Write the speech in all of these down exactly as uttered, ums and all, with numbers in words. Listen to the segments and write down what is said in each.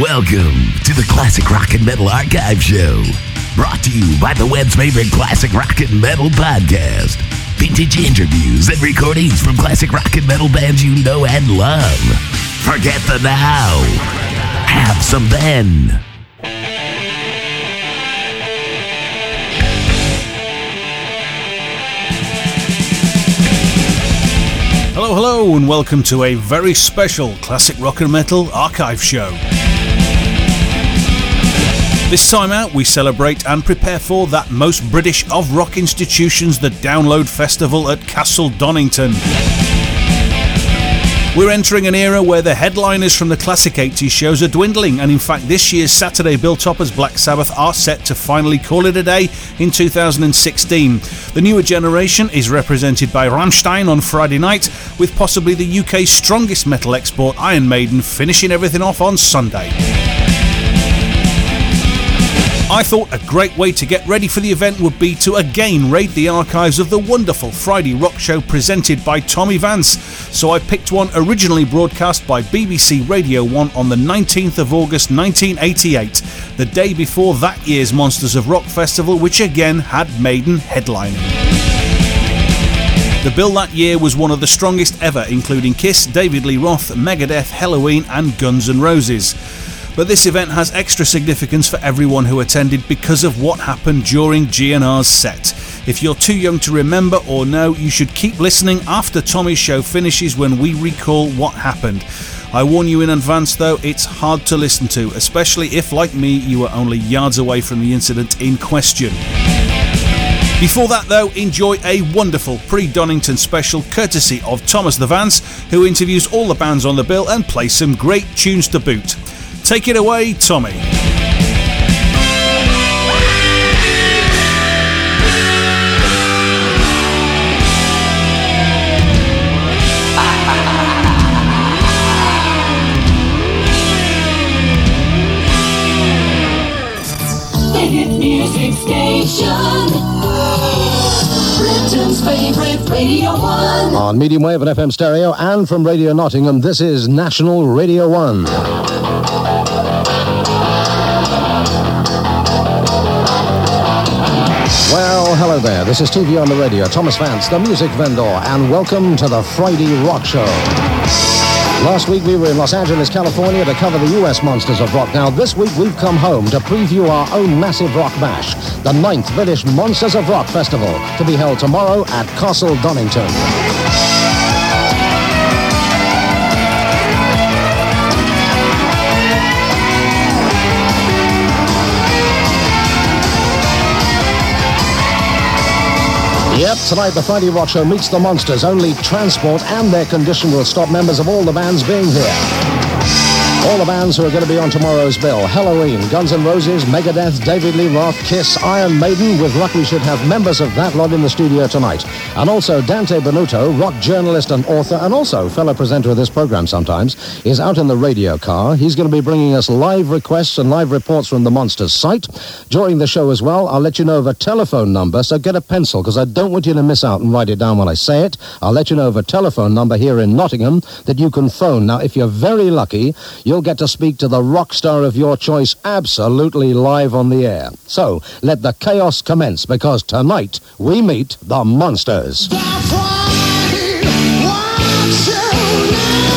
Welcome to the Classic Rock and Metal Archive Show, brought to you by the web's favorite classic rock and metal podcast. Vintage interviews and recordings from classic rock and metal bands you know and love. Forget the now. Have some then. Hello, hello, and welcome to a very special Classic Rock and Metal Archive Show. This time out, we celebrate and prepare for that most British of rock institutions, the Download Festival at Castle Donington. We're entering an era where the headliners from the classic eighties shows are dwindling, and in fact this year's Saturday Bill Topper's Black Sabbath are set to finally call it a day in two thousand sixteen. The newer generation is represented by Rammstein on Friday night, with possibly the U K's strongest metal export, Iron Maiden, finishing everything off on Sunday. I thought a great way to get ready for the event would be to again raid the archives of the wonderful Friday Rock Show presented by Tommy Vance, so I picked one originally broadcast by B B C Radio one on the nineteenth of August nineteen eighty-eight, the day before that year's Monsters of Rock Festival, which again had Maiden headlining. The bill that year was one of the strongest ever, including Kiss, David Lee Roth, Megadeth, Halloween and Guns N' Roses. But this event has extra significance for everyone who attended because of what happened during G N R's set. If you're too young to remember or know, you should keep listening after Tommy's show finishes when we recall what happened. I warn you in advance though, it's hard to listen to, especially if, like me, you were only yards away from the incident in question. Before that though, enjoy a wonderful pre-Donington special courtesy of Thomas the Vance, who interviews all the bands on the bill and plays some great tunes to boot. Take it away, Tommy. Favourite music station, Britain's favourite Radio one. On medium wave and F M stereo and from Radio Nottingham, this is National Radio one. Well, hello there. This is T V on the Radio, Thomas Vance, the music vendor, and welcome to the Friday Rock Show. Last week we were in Los Angeles, California to cover the U S Monsters of Rock. Now this week we've come home to preview our own massive rock bash, the ninth British Monsters of Rock Festival, to be held tomorrow at Castle Donington. Yep, tonight the Friday Rock Show meets the Monsters. Only transport and their condition will stop members of all the bands being here. All the bands who are going to be on tomorrow's bill: Halloween, Guns N' Roses, Megadeth, David Lee Roth, Kiss, Iron Maiden. With luck we should have members of that lot in the studio tonight. And also Dante Benuto, rock journalist and author, and also fellow presenter of this program sometimes, is out in the radio car. He's going to be bringing us live requests and live reports from the Monsters site. During the show as well, I'll let you know of a telephone number, so get a pencil, because I don't want you to miss out and write it down when I say it. I'll let you know of a telephone number here in Nottingham that you can phone. Now, if you're very lucky, you'll get to speak to the rock star of your choice absolutely live on the air. So, let the chaos commence, because tonight we meet the Monsters. That's why we want you now.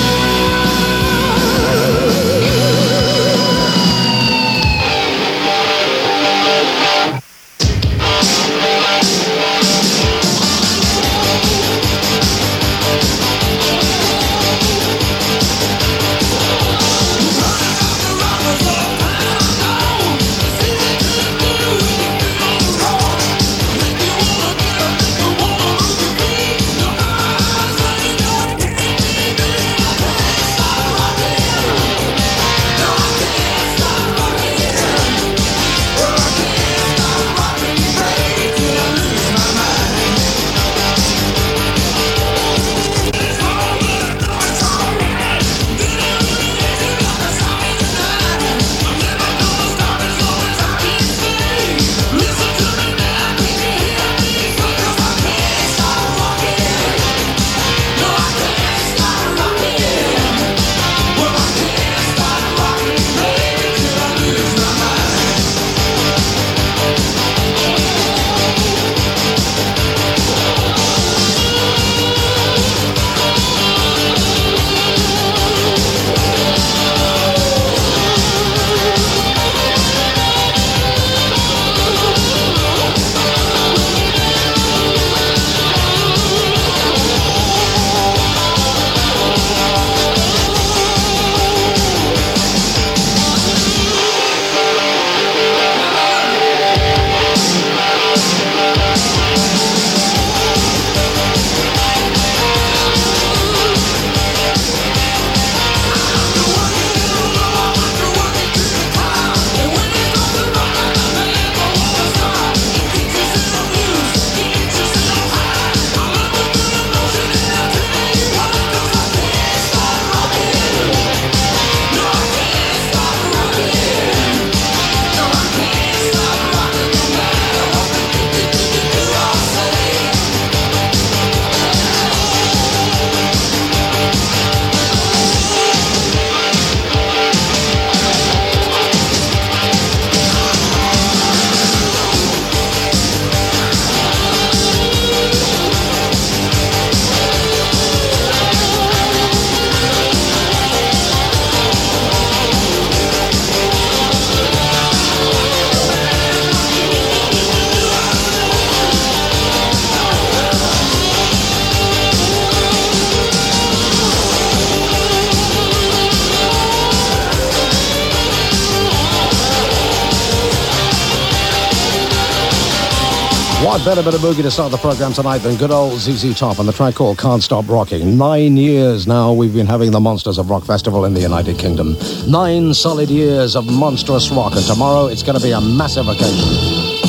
What better bit of boogie to start the programme tonight than good old Z Z Top and the track called Can't Stop Rocking. Nine years now we've been having the Monsters of Rock Festival in the United Kingdom. Nine solid years of monstrous rock, and tomorrow it's going to be a massive occasion.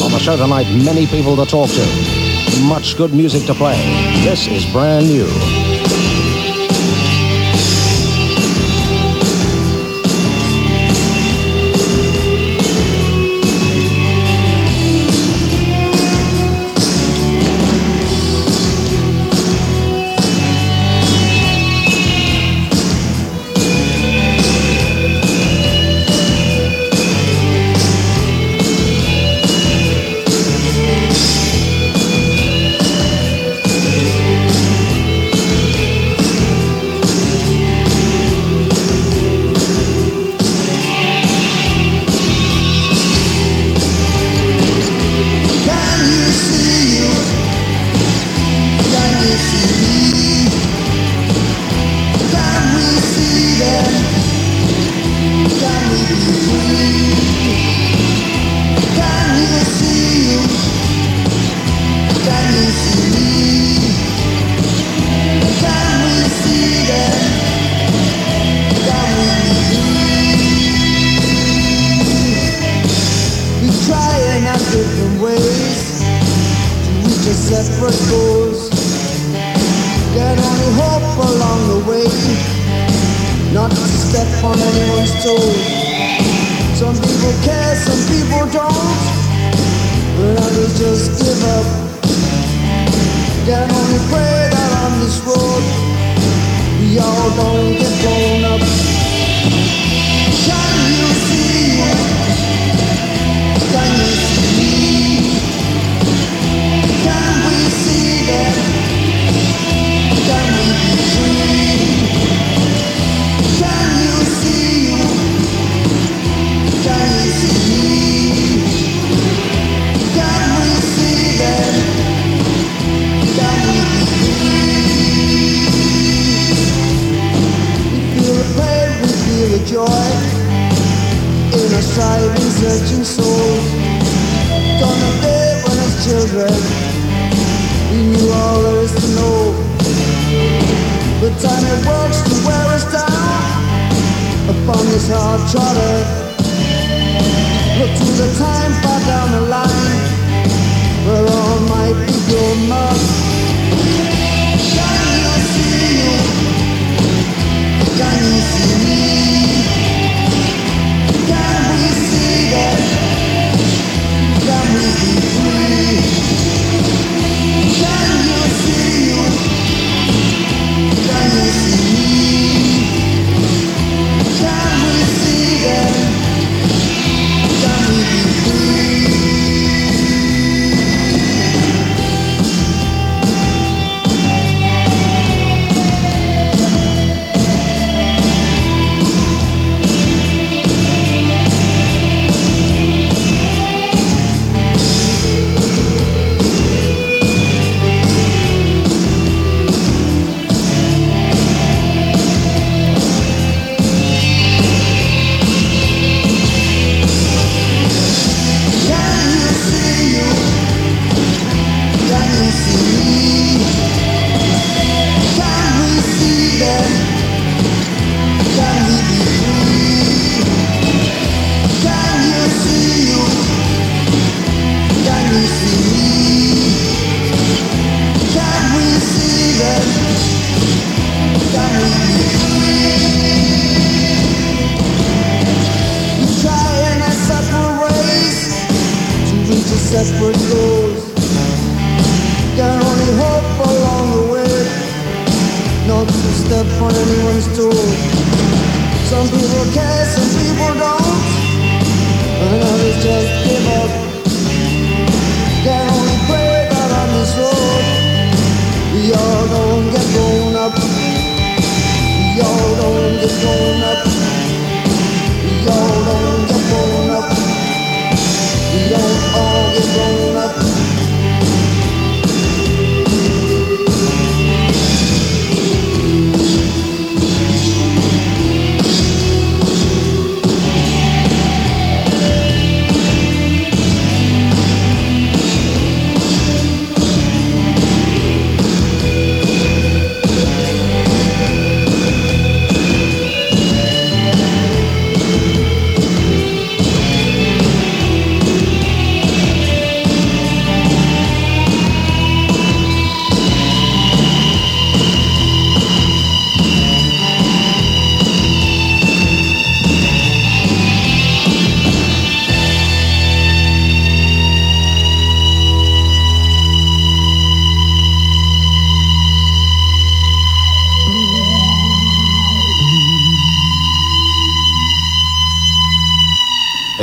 On the show tonight, many people to talk to, much good music to play. This is brand new.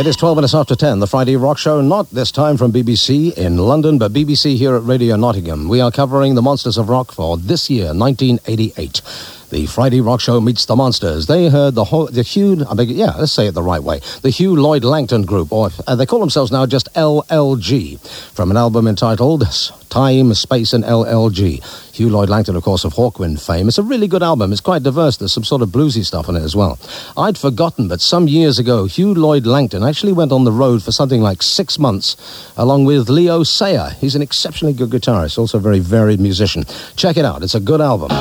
It is twelve minutes after ten, the Friday Rock Show, not this time from B B C in London, but B B C here at Radio Nottingham. We are covering the Monsters of Rock for this year, nineteen eighty-eight. The Friday Rock Show meets the Monsters. They heard the ho- the Hugh, I beg, yeah, let's say it the right way, the Hugh Lloyd Langton Group, or uh, they call themselves now just L L G, from an album entitled Time, Space and L L G. Hugh Lloyd Langton, of course, of Hawkwind fame. It's a really good album. It's quite diverse. There's some sort of bluesy stuff on it as well. I'd forgotten, but some years ago, Hugh Lloyd Langton actually went on the road for something like six months, along with Leo Sayer. He's an exceptionally good guitarist, also a very varied musician. Check it out. It's a good album.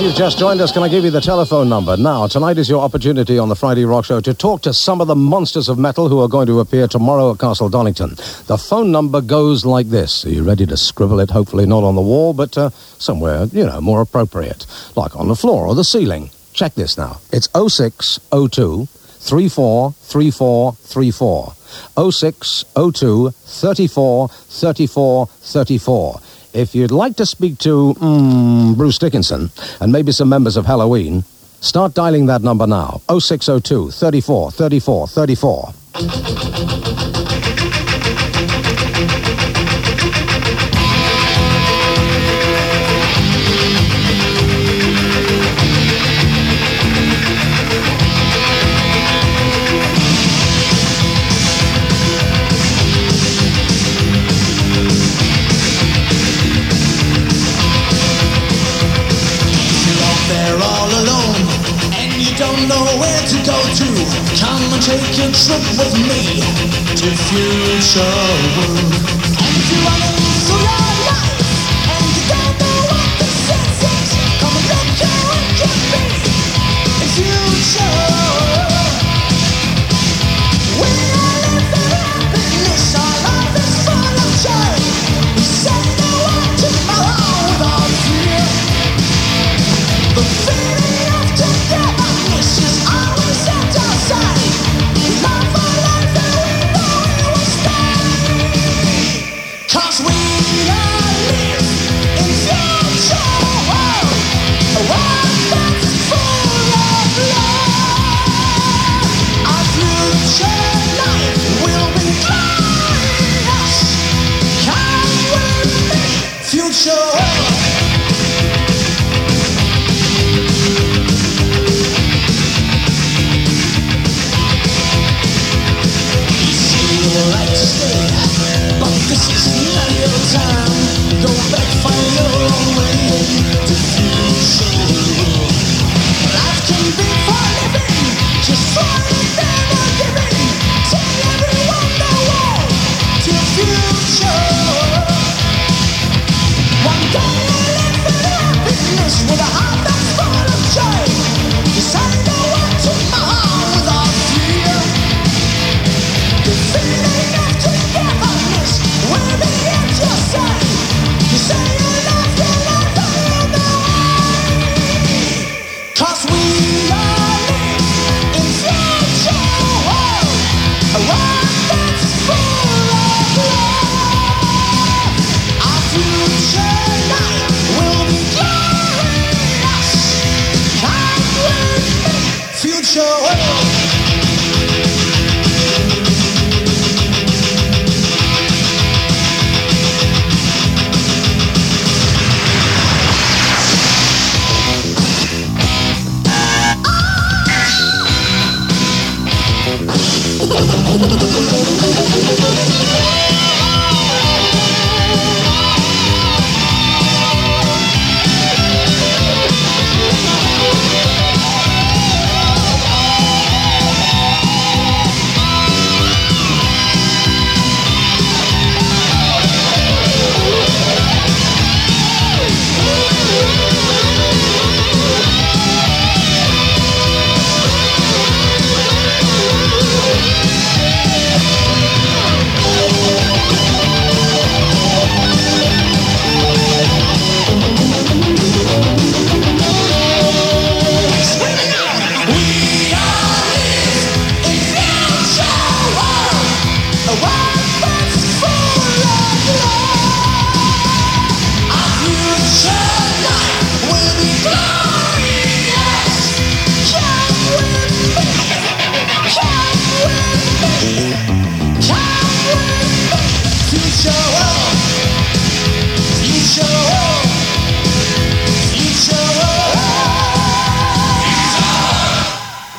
You've just joined us. Can I give you the telephone number? Now, tonight is your opportunity on the Friday Rock Show to talk to some of the monsters of metal who are going to appear tomorrow at Castle Donington. The phone number goes like this. Are you ready to scribble it? Hopefully not on the wall, but uh, somewhere, you know, more appropriate, like on the floor or the ceiling. Check this now. It's oh six oh two, three four, three four, three four. oh six oh two, three four, three four, three four. If you'd like to speak to mm, Bruce Dickinson and maybe some members of Halloween, start dialing that number now. oh six oh two, three four, three four, three four. Take a trip with me to future world. And if you want to for your life, and you don't know what this is, come and look at what could be in future. We all live for happiness, our life is full of joy. We set the world tomorrow without fear. The feeling of togetherness is always at our side.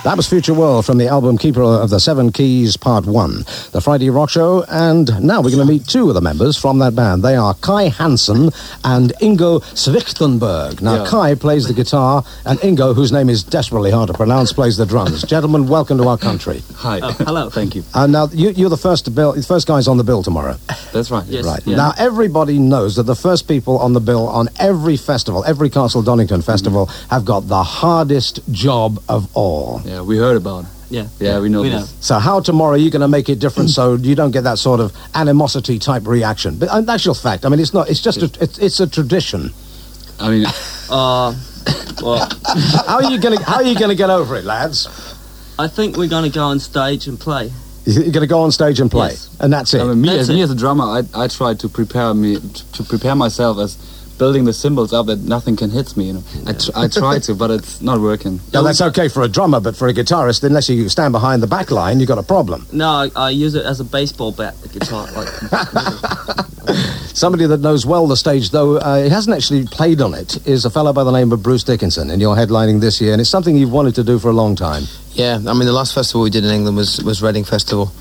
That was Future World from the album Keeper of the Seven Keys, Part One, the Friday Rock Show. And now we're going to meet two of the members from that band. They are Kai Hansen and Ingo Schwichtenberg. Now, yeah. Kai plays the guitar, and Ingo, whose name is desperately hard to pronounce, plays the drums. Gentlemen, welcome to our country. Hi. Oh, hello. Thank you. And now, you, you're the first, bill, first guys on the bill tomorrow. That's right. Yes. Right. Yeah. Now, everybody knows that the first people on the bill on every festival, every Castle Donington festival, mm-hmm. have got the hardest job of all. Yeah, we heard about it. Yeah, yeah, we know we this. Know. So how tomorrow are you going to make it different so you don't get that sort of animosity type reaction? But an actual fact, I mean, it's not. It's just. A, it's, it's a tradition. I mean, uh, well, how are you going to? How are you going to get over it, lads? I think we're going to go on stage and play. You're going to go on stage and play, yes. And that's it. I mean, me, that's as, it. me as a drummer, I I try to prepare me to prepare myself as. Building the cymbals up that nothing can hit me, you know. Yeah. I, tr- I try to, but it's not working. No, that's okay for a drummer, but for a guitarist, unless you stand behind the back line, you've got a problem. No, I, I use it as a baseball bat, the guitar. Like. Somebody that knows well the stage, though, uh, he hasn't actually played on it, is a fellow by the name of Bruce Dickinson, and you're headlining this year, and it's something you've wanted to do for a long time. Yeah, I mean, the last festival we did in England was, was Reading Festival.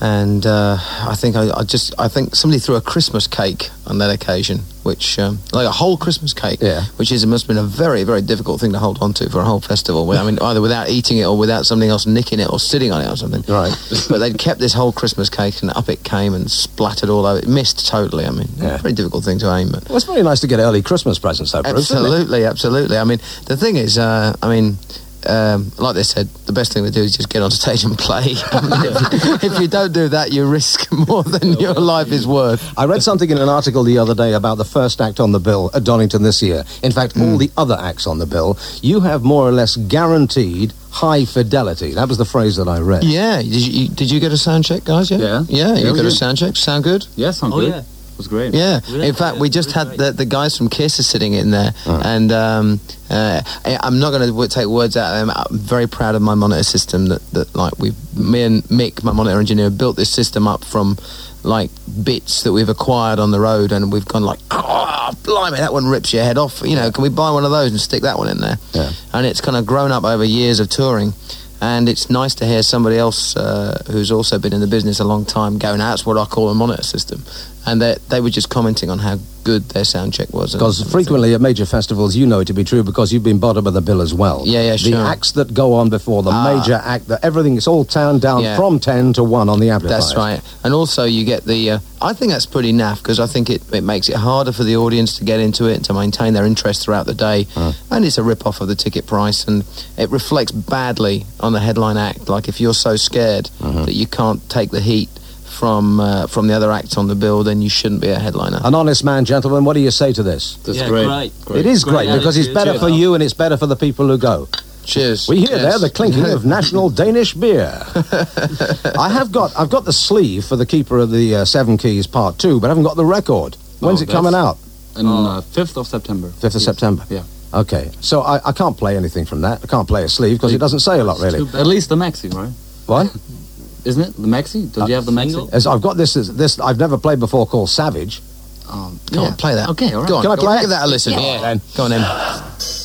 And uh, I think I, I just I think somebody threw a Christmas cake on that occasion, which um, like a whole Christmas cake, yeah. which is it must have been a very very difficult thing to hold on to for a whole festival. I mean, either without eating it or without something else nicking it or sitting on it or something. Right. But they'd kept this whole Christmas cake, and up it came and splattered all over. It missed totally. I mean, yeah. very difficult thing to aim at. Well, it's very nice to get early Christmas presents, though. Bruce, absolutely, isn't it? absolutely. I mean, the thing is, uh, I mean. Um, like they said, the best thing to do is just get on stage and play. if, if you don't do that, you risk more than your life is worth. I read something in an article the other day about the first act on the bill at Donington this year. In fact, mm. all the other acts on the bill, you have more or less guaranteed high fidelity. That was the phrase that I read. Yeah. Did you, did you get a sound check, guys? Yeah. Yeah, yeah, yeah you got good. a sound check. Sound good? Yeah, sound oh, good. Yeah. It was great. Yeah. Really? In fact, yeah, we just really had the, the guys from Kiss are sitting in there. Oh. And um, uh, I'm not going to take words out of them. I'm very proud of my monitor system that, that like, we, me and Mick, my monitor engineer, built this system up from, like, bits that we've acquired on the road, and we've gone like, oh, blimey, that one rips your head off. You know, can we buy one of those and stick that one in there? Yeah. And it's kind of grown up over years of touring. And it's nice to hear somebody else uh, who's also been in the business a long time going, that's what I call a monitor system. And they they were just commenting on how good their sound check was. Because frequently at major festivals, you know it to be true because you've been bottom of the bill as well. Yeah, yeah, sure. The acts that go on before the ah. major act, that everything is all turned down yeah. from ten to one on the amplifier. That's right. And also you get the... Uh, I think that's pretty naff because I think it, it makes it harder for the audience to get into it and to maintain their interest throughout the day. Mm. And it's a rip-off of the ticket price, and it reflects badly on the headline act. Like if you're so scared mm-hmm. that you can't take the heat from uh, from the other acts on the bill, then you shouldn't be a headliner. An honest man, gentlemen, what do you say to this? That's yeah, great. great. great. It is great, great because it's better Cheers. for you and it's better for the people who go. Cheers. We hear yes. there the clinking of national Danish beer. I have got I've got the sleeve for the Keeper of the uh, Seven Keys Part Two, but I haven't got the record. When's oh, it coming out? On uh, fifth of September. fifth of yes. September. Yeah. Okay. So I, I can't play anything from that. I can't play a sleeve because it doesn't say a lot really. At least the maxi, right? What? Isn't it the maxi? Did uh, you have the maxi? As I've got this, this I've never played before called Savage. Um, go yeah. on, play that. Okay, all right. Go on, Can I play it? Give that a listen. Yeah, yeah. Then. Go on in. Yes!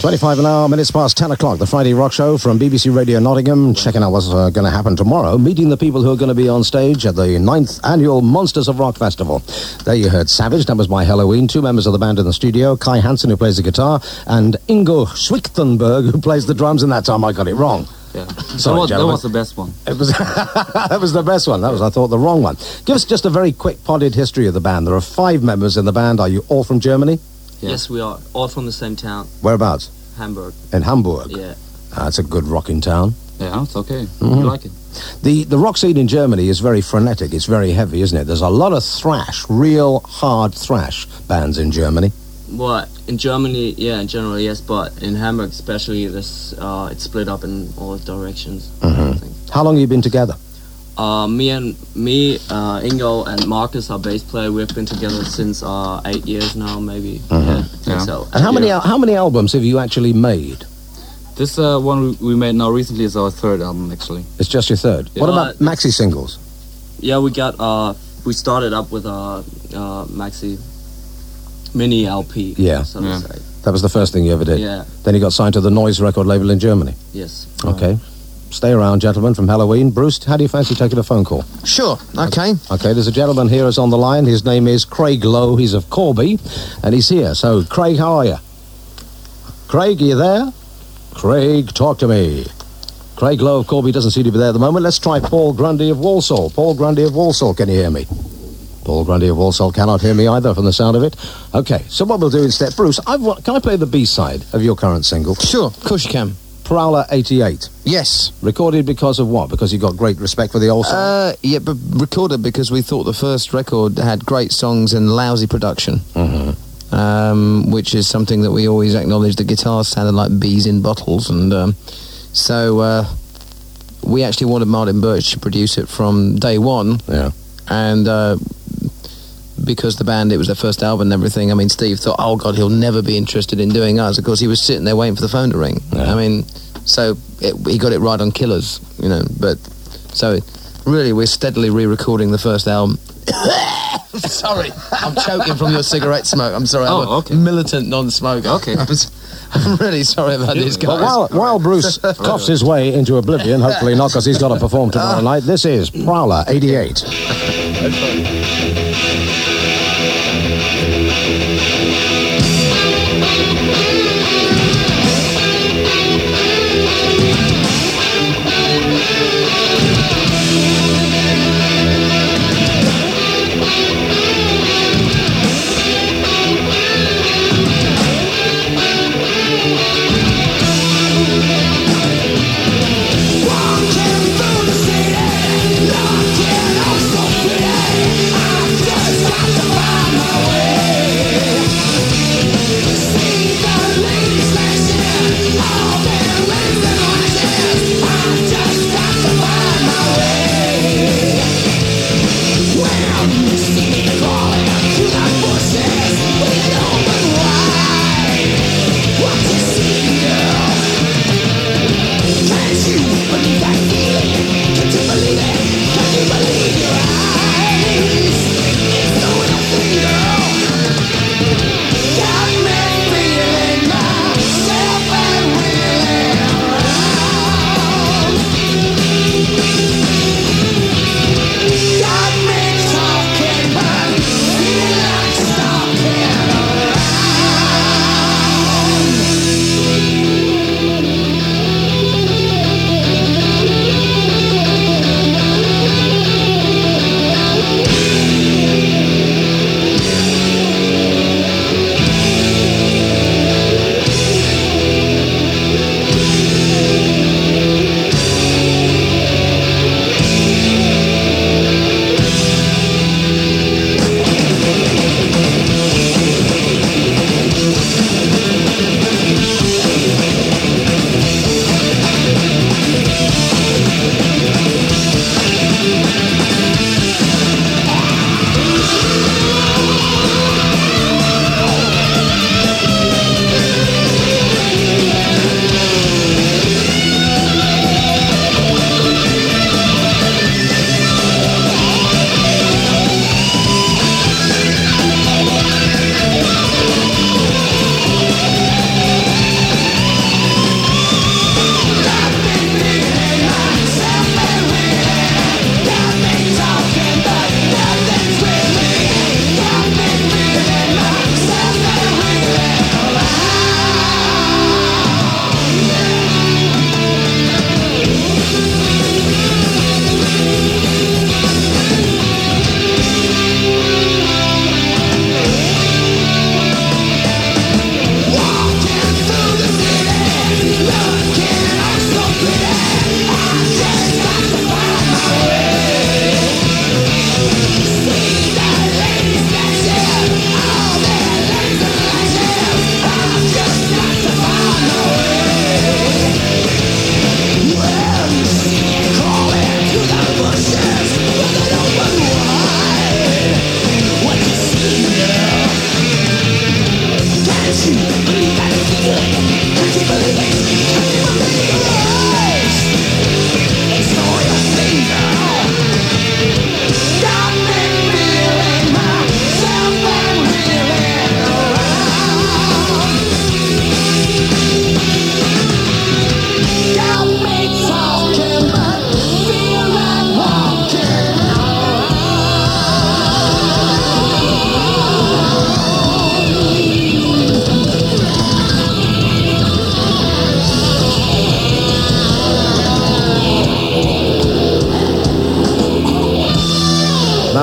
twenty-five an hour, minutes past ten o'clock, the Friday Rock Show from B B C Radio Nottingham, checking out what's uh, going to happen tomorrow, meeting the people who are going to be on stage at the ninth Annual Monsters of Rock Festival. There you heard Savage, that was by Halloween, two members of the band in the studio, Kai Hansen, who plays the guitar, and Ingo Schwichtenberg, who plays the drums, and that time I got it wrong. Yeah. Sorry, that, was, that was the best one. It was that was the best one. That was, I thought, the wrong one. Give us just a very quick potted history of the band. There are five members in the band. Are you all from Germany? Yeah. Yes, we are. All from the same town. Whereabouts? Hamburg. In Hamburg? Yeah. That's uh, a good rocking town. Yeah, it's okay. Mm-hmm. You like it. The the rock scene in Germany is very frenetic. It's very heavy, isn't it? There's a lot of thrash, real hard thrash bands in Germany. Well, in Germany, yeah, in general, yes, but in Hamburg especially, this uh, it's split up in all directions. Mm-hmm. I think. How long have you been together? Uh, me and me, uh, Ingo and Marcus, our bass player, we've been together since uh, eight years now, maybe. Mm-hmm. Yeah, I think yeah. so. And how many al- how many albums have you actually made? This uh, one we made now recently is our third album, actually. It's just your third. Yeah. What about uh, maxi singles? Yeah, we got uh, we started up with a uh, maxi. Mini L P. Yeah. So yeah. Say. That was the first thing you ever did. Yeah. Then you got signed to the Noise record label in Germany. Yes. Okay. Right. Stay around, gentlemen, from Halloween. Bruce, how do you fancy taking a phone call? Sure. Okay. Okay, there's a gentleman here who's on the line. His name is Craig Lowe. He's of Corby, and he's here. So, Craig, how are you? Craig, are you there? Craig, talk to me. Craig Lowe of Corby doesn't seem to be there at the moment. Let's try Paul Grundy of Walsall. Paul Grundy of Walsall, can you hear me? Paul Grundy of Walsall cannot hear me either from the sound of it. Okay, so what we'll do instead... Bruce, I've wa- can I play the B-side of your current single? Sure, of course you can. Prowler eighty-eight. Yes. Recorded because of what? Because you got great respect for the old song? Uh, yeah, but recorded because we thought the first record had great songs and lousy production. Mm-hmm. Um, which is something that we always acknowledge. The guitar sounded like bees in bottles, and um, so uh, we actually wanted Martin Birch to produce it from day one. Yeah. And... Uh, because the band, it was their first album and everything, I mean, Steve thought, oh, God, he'll never be interested in doing us. Of course, he was sitting there waiting for the phone to ring. Yeah. I mean, so it, he got it right on Killers, you know, but... So, really, we're steadily re-recording the first album. Sorry, I'm choking from your cigarette smoke. I'm sorry, oh, I'm a okay. militant non-smoker. Okay. I'm really sorry about this, guys. Well, while, while Bruce coughs his way into oblivion, hopefully not because he's got to perform tomorrow night, this is Prowler eighty-eight. Yeah.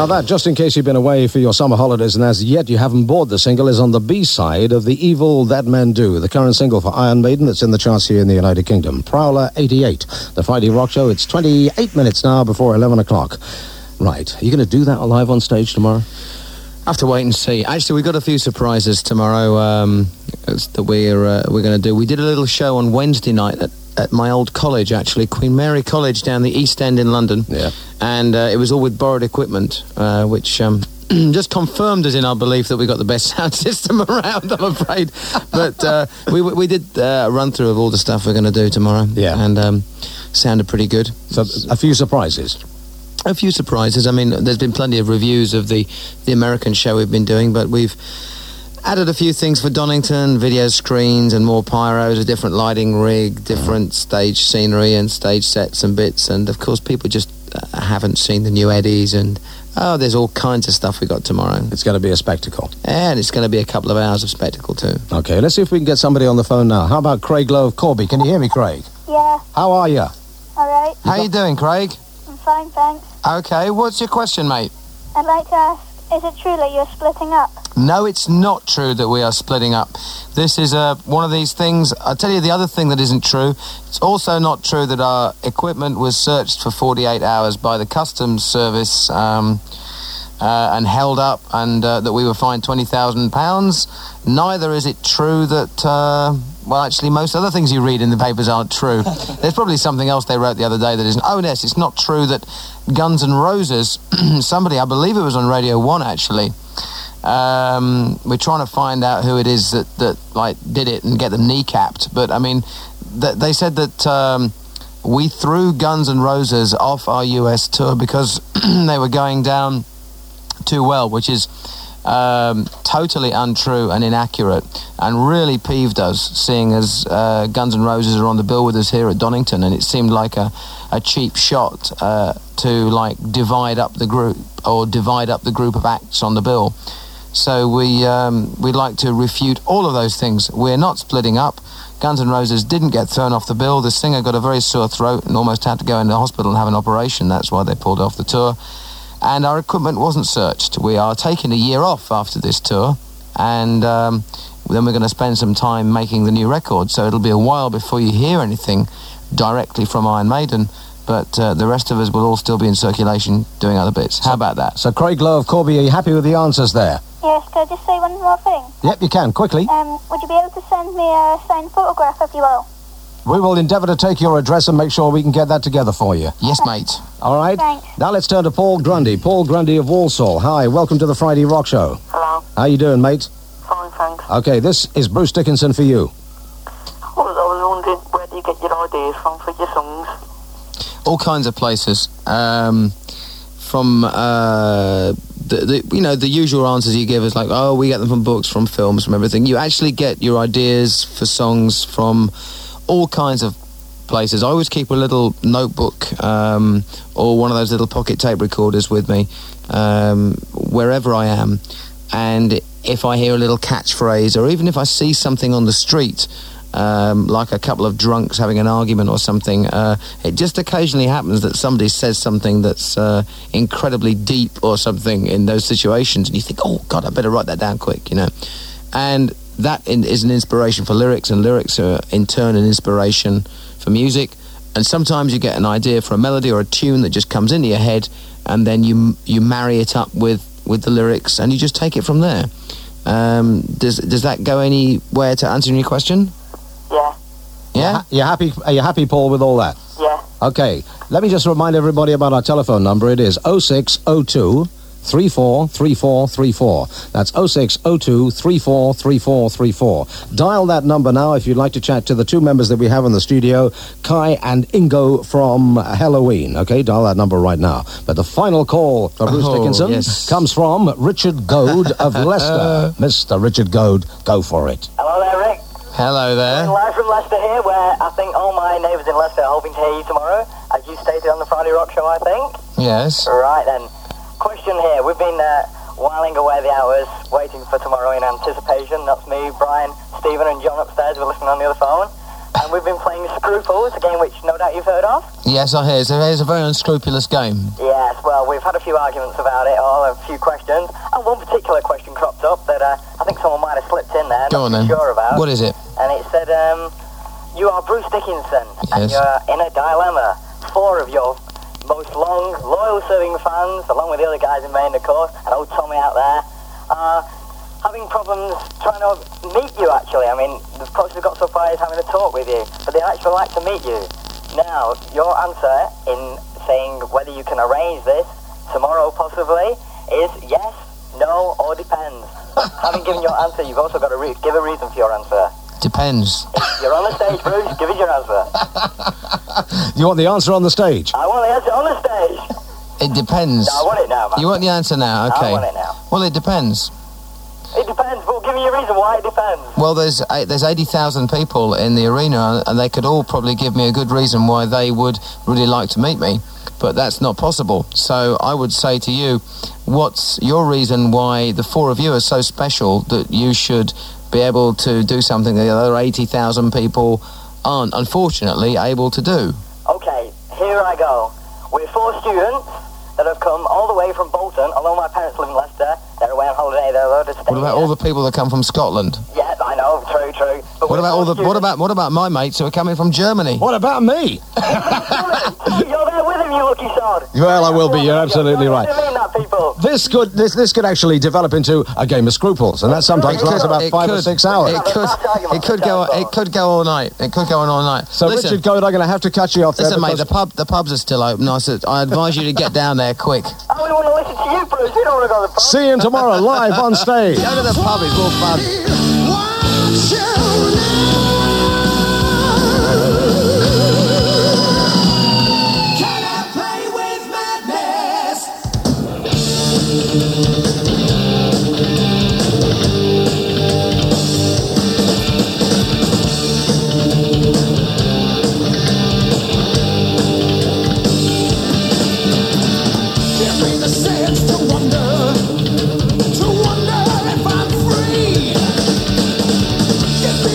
That, just in case you've been away for your summer holidays and as yet you haven't bought the single, is on the B-side of The Evil That Men Do, the current single for Iron Maiden that's in the charts here in the United Kingdom. Prowler eighty-eight, the Friday Rock Show. It's twenty-eight minutes now before eleven o'clock. Right, are you going to do that live on stage tomorrow? I have to wait and see. Actually, we've got a few surprises tomorrow um, that we're, uh, we're going to do. We did a little show on Wednesday night that at my old college, actually, Queen Mary College down the East End in London. Yeah. And uh, it was all with borrowed equipment, uh, which um, just confirmed us in our belief that we got the best sound system around, I'm afraid. But uh, we we did uh, a run-through of all the stuff we're going to do tomorrow. Yeah. And um, sounded pretty good. So a few surprises. A few surprises. I mean, there's been plenty of reviews of the, the American show we've been doing, but we've added a few things for Donington, video screens and more pyros, a different lighting rig, different stage scenery and stage sets and bits. And, of course, people just uh, haven't seen the new Eddies and, oh, there's all kinds of stuff we got tomorrow. It's going to be a spectacle. And it's going to be a couple of hours of spectacle, too. OK, let's see if we can get somebody on the phone now. How about Craig Lowe of Corby? Can you hear me, Craig? Yeah. How are you? All right. How are you doing, Craig? I'm fine, thanks. OK, what's your question, mate? I'd like to ask, is it true that you're splitting up? No, it's not true that we are splitting up. This is uh, one of these things. I'll tell you the other thing that isn't true. It's also not true that our equipment was searched for forty-eight hours by the customs service um, uh, and held up and uh, that we were fined twenty thousand pounds. Neither is it true that... Uh, well, actually, most other things you read in the papers aren't true. There's probably something else they wrote the other day that isn't. Oh, yes, it's not true that Guns N' Roses... somebody, I believe it was on Radio one, actually... Um, we're trying to find out who it is that, that like did it and get them kneecapped. But I mean, th- they said that um, we threw Guns N' Roses off our U S tour because they were going down too well, which is um, totally untrue and inaccurate, and really peeved us, seeing as uh, Guns N' Roses are on the bill with us here at Donington, and it seemed like a, a cheap shot uh, to like divide up the group or divide up the group of acts on the bill. So we, um, we'd like to refute all of those things. We're not splitting up. Guns N' Roses didn't get thrown off the bill. The singer got a very sore throat and almost had to go into the hospital and have an operation. That's why they pulled off the tour. And our equipment wasn't searched. We are taking a year off after this tour. And um, then we're going to spend some time making the new record. So it'll be a while before you hear anything directly from Iron Maiden. But uh, the rest of us will all still be in circulation doing other bits. How about that? So Craig Lowe of Corby, are you happy with the answers there? Yes, can I just say one more thing? Yep, you can, quickly. Um, would you be able to send me a signed photograph of you all? We will endeavour to take your address and make sure we can get that together for you. Yes, mate. All right. Thanks. Now let's turn to Paul Grundy. Paul Grundy of Walsall. Hi, welcome to the Friday Rock Show. Hello. How you doing, mate? Fine, thanks. OK, this is Bruce Dickinson for you. I was wondering, where do you get your ideas from for your songs? All kinds of places. Um, from, uh, the, the, you know, the usual answers you give is like, oh, we get them from books, from films, from everything. You actually get your ideas for songs from all kinds of places. I always keep a little notebook um, or one of those little pocket tape recorders with me um, wherever I am. And if I hear a little catchphrase or even if I see something on the street... Um, like a couple of drunks having an argument or something. Uh, it just occasionally happens that somebody says something that's uh, incredibly deep or something in those situations, and you think, oh, God, I better write that down quick, you know. And that in- is an inspiration for lyrics, and lyrics are, in turn, an inspiration for music. And sometimes you get an idea for a melody or a tune that just comes into your head, and then you you marry it up with, with the lyrics, and you just take it from there. Um, does does that go anywhere to answering your question? Yeah. Yeah? You're happy, are you happy, Paul, with all that? Yeah. OK. Let me just remind everybody about our telephone number. It is oh six oh two oh six oh two, three four three four three four. That's oh six oh two, three four three four three four. Dial that number now if you'd like to chat to the two members that we have in the studio, Kai and Ingo from Halloween. Okay, dial that number right now. But the final call for Bruce oh, Dickinson yes. comes from Richard Goad of Leicester. Mister Richard Goad, go for it. Hello there, Rick. Hello there. Live from Leicester here, where I think all my neighbours in Leicester are hoping to hear you tomorrow, as you stated on the Friday Rock Show, I think. Yes. Right then. Question here. We've been uh, whiling away the hours, waiting for tomorrow in anticipation. That's me, Brian, Stephen and John upstairs. We're listening on the other phone. And we've been playing Scruples, a game which no doubt you've heard of. Yes, I hear. It's a, it's a very unscrupulous game. Yes, well, we've had a few arguments about it, or a few questions. And one particular question cropped up that uh, I think someone might have slipped in there. Go on then. Sure about. What is it? And it said, um, you are Bruce Dickinson, yes. and you're in a dilemma. Four of your most long, loyal-serving fans, along with the other guys in Maine, of course, and old Tommy out there, are having problems trying to meet you, actually. I mean, the approach they've got so far is having a talk with you, but they actually like to meet you. Now, your answer in saying whether you can arrange this tomorrow, possibly, is yes, no, or depends. Having given your answer, you've also got to re- give a reason for your answer. Depends. You're on the stage, Bruce. Give us your answer. You want the answer on the stage? I want the answer on the stage. It depends. No, I want it now, man. You want the answer now? Okay. I want it now. Well, it depends. It depends, but give me a reason why it depends. Well, there's uh, there's eighty thousand people in the arena, and they could all probably give me a good reason why they would really like to meet me, but that's not possible. So I would say to you, what's your reason why the four of you are so special that you should be able to do something the other eighty thousand people aren't, unfortunately, able to do? Okay, here I go. We're four students that have come all the way from Bolton, although my parents live in Leicester. They're away on holiday, they're allowed to stay. What about here. All the people that come from Scotland? Yeah, I know, true, true. But what about all the students. what about what about my mates who are coming from Germany? What about me? You're there with him, you lucky sod. Well, I will be, you're absolutely right. This could this this could actually develop into a game of Scruples, and that sometimes lasts about five could, or six hours. It could it could go it could go all night. It could go on all night. So listen, Richard Goad, I'm going to have to cut you off there. Listen, mate, the pub the pubs are still open. I, I advise you to get down there quick. I only want to listen to you, Bruce. You don't want to go to the pub. See him tomorrow live on stage. Go to the pub. It's more fun. Get me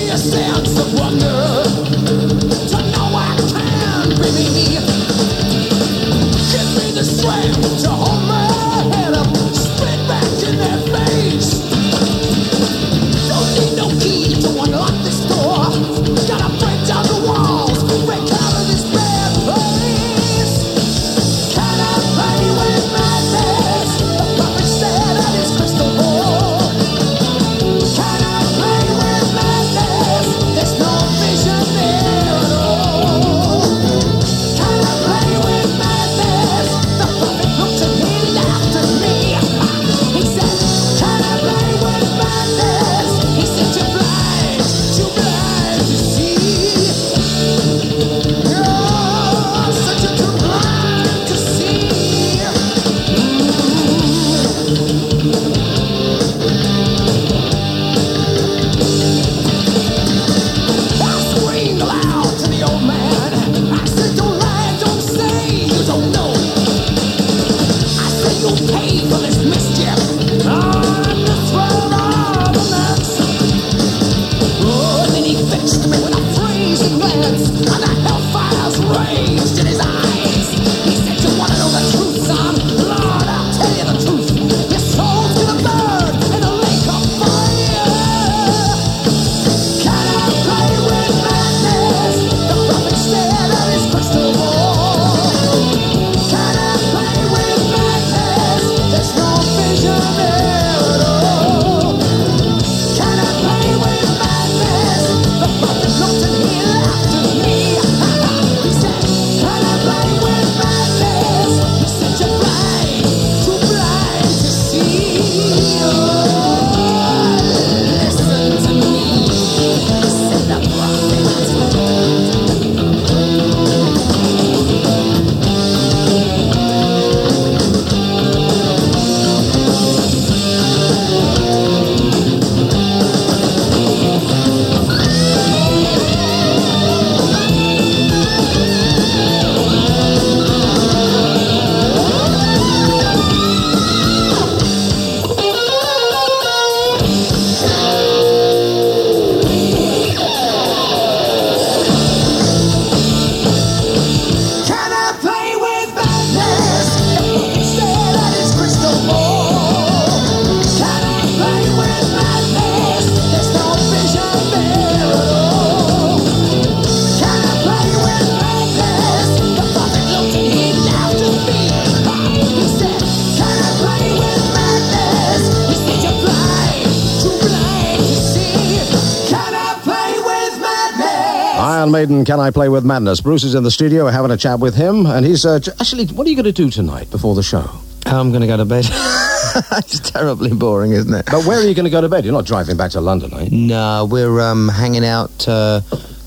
Iron Maiden, Can I Play With Madness? Bruce is in the studio, we're having a chat with him, and he's... Uh, actually, what are you going to do tonight before the show? I'm going to go to bed. It's terribly boring, isn't it? But where are you going to go to bed? You're not driving back to London, are you? No, we're um, hanging out... Uh,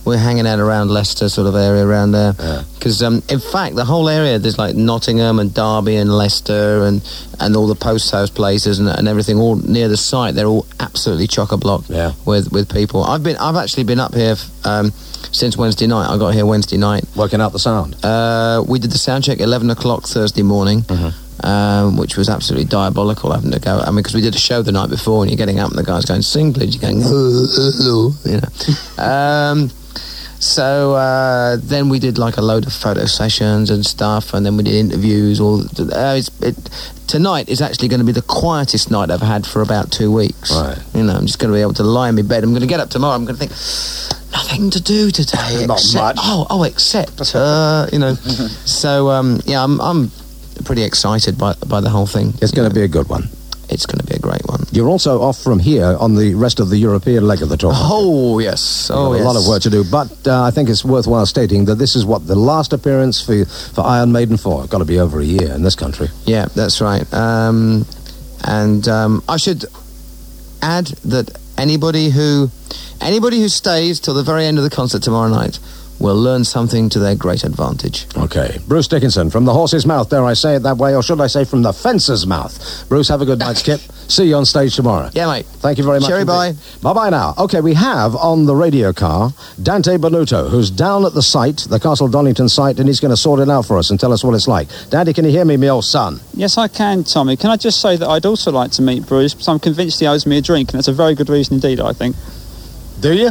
We're hanging out around Leicester sort of area around there. Because, yeah. um, in fact, the whole area, there's like Nottingham and Derby and Leicester and, and all the post house places and, and everything all near the site. They're all absolutely chock-a-block yeah. with, with people. I've been, I've actually been up here um, since Wednesday night. I got here Wednesday night. Working out the sound? Uh, we did the sound check at eleven o'clock Thursday morning. Mm-hmm. Um, which was absolutely diabolical having to go. I mean, because we did a show the night before and you're getting up and the guy's going, singlet, you're going, you know. Um, so uh, then we did like a load of photo sessions and stuff, and then we did interviews. All uh, it's, it, Tonight is actually going to be the quietest night I've had for about two weeks. Right. You know, I'm just going to be able to lie in my bed. I'm going to get up tomorrow, I'm going to think... nothing to do today. Not except, much. Oh, oh, except, uh, you know. So, um, yeah, I'm... I'm pretty excited by by the whole thing. It's going to be a good one. It's going to be a great one. You're also off from here on the rest of the European leg of the tour. Oh, yes. Oh, yes. A lot of work to do, but uh, I think it's worthwhile stating that this is what the last appearance for for Iron Maiden for. It's got to be over a year in this country. Yeah, that's right. Um, and um, I should add that anybody who anybody who stays till the very end of the concert tomorrow night will learn something to their great advantage. Okay. Bruce Dickinson, from the horse's mouth, dare I say it that way, or should I say from the fencer's mouth. Bruce, have a good night's kip. See you on stage tomorrow. Yeah, mate. Thank you very much. Cherry bye. Bye-bye now. Okay, we have on the radio car Dante Benuto, who's down at the site, the Castle Donington site, and he's going to sort it out for us and tell us what it's like. Daddy, can you hear me, me old son? Yes, I can, Tommy. Can I just say that I'd also like to meet Bruce, because I'm convinced he owes me a drink, and that's a very good reason indeed, I think. Do you?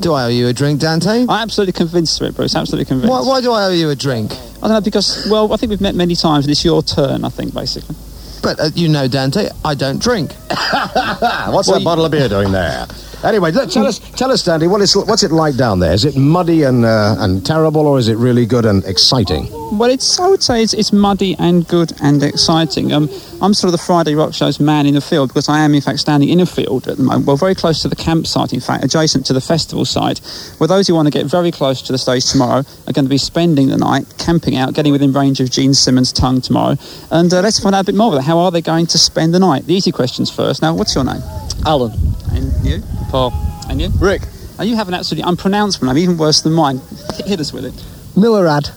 Do I owe you a drink, Dante? I'm absolutely convinced of it, Bruce. Absolutely convinced. Why, why do I owe you a drink? I don't know, because, well, I think we've met many times, and it's your turn, I think, basically. But uh, you know, Dante, I don't drink. What's well, that you... bottle of beer doing there? Anyway, look, tell us, tell us, Dante, what is, what's it like down there? Is it muddy and uh, and terrible, or is it really good and exciting? Well, it's I would say it's, it's muddy and good and exciting. Um, I'm sort of the Friday Rock Show's man in the field, because I am, in fact, standing in a field at the moment. Well, very close to the campsite, in fact, adjacent to the festival site, where those who want to get very close to the stage tomorrow are going to be spending the night camping out, getting within range of Gene Simmons' tongue tomorrow. And uh, let's find out a bit more about how are they going to spend the night. The easy questions first. Now, what's your name? Alan. And you? Paul. And you? Rick. And you have an absolutely unpronounceable name, even worse than mine. Hit us with it. Milorad.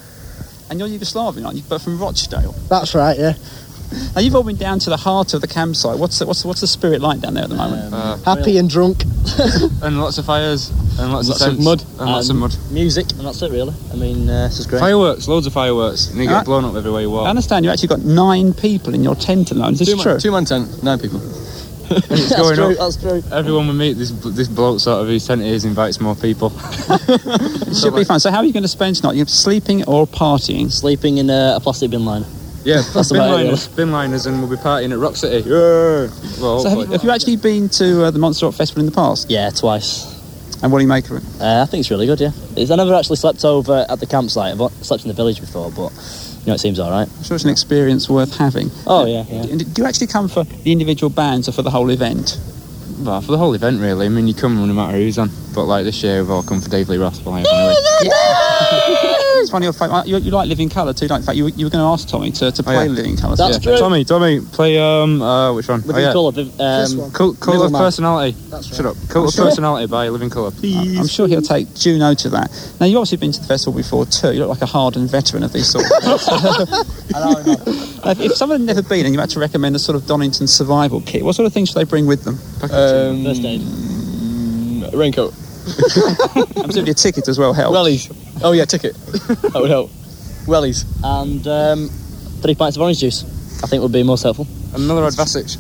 And you're Yugoslavian, aren't you? But from Rochdale. That's right, yeah. Now, you've all been down to the heart of the campsite. What's the, what's the, what's the spirit like down there at the moment? Um, uh, Happy and drunk. And lots of fires. And lots, lots of, of mud. And, and lots of mud. Music. And that's it, really. I mean, uh, this is great. Fireworks. Loads of fireworks. And you all get right. blown up everywhere you walk. I understand you've actually got nine people in your tent alone. Is this two true? Man, two-man tent. Nine people. It's that's going true, up. That's true. Everyone we meet, this this bloke sort of whose tent is invites more people. It should be fun. So how are you going to spend tonight? You're sleeping or partying? Sleeping in a, a plastic bin liner. Yeah, that's bin liners, really. bin liners, and we'll be partying at Rock City. Yeah. Well, so have you, have you actually been to uh, the Monster Rock Festival in the past? Yeah, twice. And what do you make of it? Uh, I think it's really good. Yeah, it's, I never actually slept over at the campsite. I've slept in the village before, but. You know, it seems all right. I'm sure it's an experience worth having. Oh, yeah, yeah. Do you actually come for the individual bands or for the whole event? Well, for the whole event, really. I mean, you come no matter who's on. But, like, this year we've all come for David Lee Roth. Like, it's one of your favourite... You, you like Living Colour, too, don't you? In fact, you, you were going to ask Tommy to, to play oh, yeah. Living Colour. That's yeah. true. Tommy, Tommy, play, um... Uh, which one? Living oh, yeah. Colour. Um, Cult, Cult of Personality. That's right. Shut up. Cult I'm of sure. Personality by Living Colour, please. I'm sure he'll take Juno to that. Now, you've obviously been to the festival before, too. You look like a hardened veteran of these sort of things. I know, I know. If someone had never been and you had to recommend a sort of Donington survival kit, what sort of things should they bring with them? Um, First aid. Raincoat. Absolutely, a ticket as well helps. Wellies. Oh yeah, ticket. That would help. Wellies. And um, three pints of orange juice, I think, would be most helpful. And Milorad Vasic.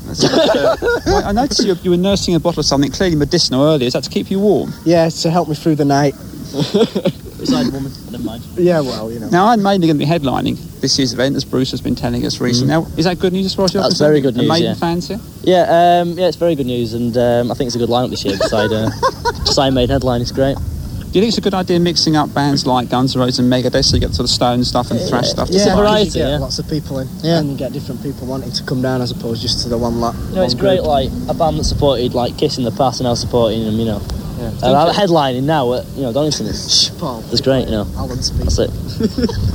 Well, I noticed you, you were nursing a bottle of something clearly medicinal earlier. Is that to keep you warm? Yeah, to help me through the night. Besides woman, never mind. Yeah, well, you know. Now, I'm mainly going to be headlining this year's event, as Bruce has been telling us recently. Mm. Now, is that good news as far as you're concerned? That's very good news, yeah. Maiden fans here? Yeah, um, yeah, it's very good news, and um, I think it's a good lineup this year. Beside, uh, beside Maiden headline, it's great. Do you think it's a good idea mixing up bands like Guns N' Roses and Megadeth, so you get sort of stone stuff and yeah, thrash yeah, stuff? Yeah, variety. You get yeah. lots of people in, yeah. and you get different people wanting to come down as opposed just to the one lot. You know, it's great, like a band that supported like Kiss in the past and now supporting them. You know. Yeah. And I'm headlining now at, you know, Donington. It's, it's great, you know. That's it.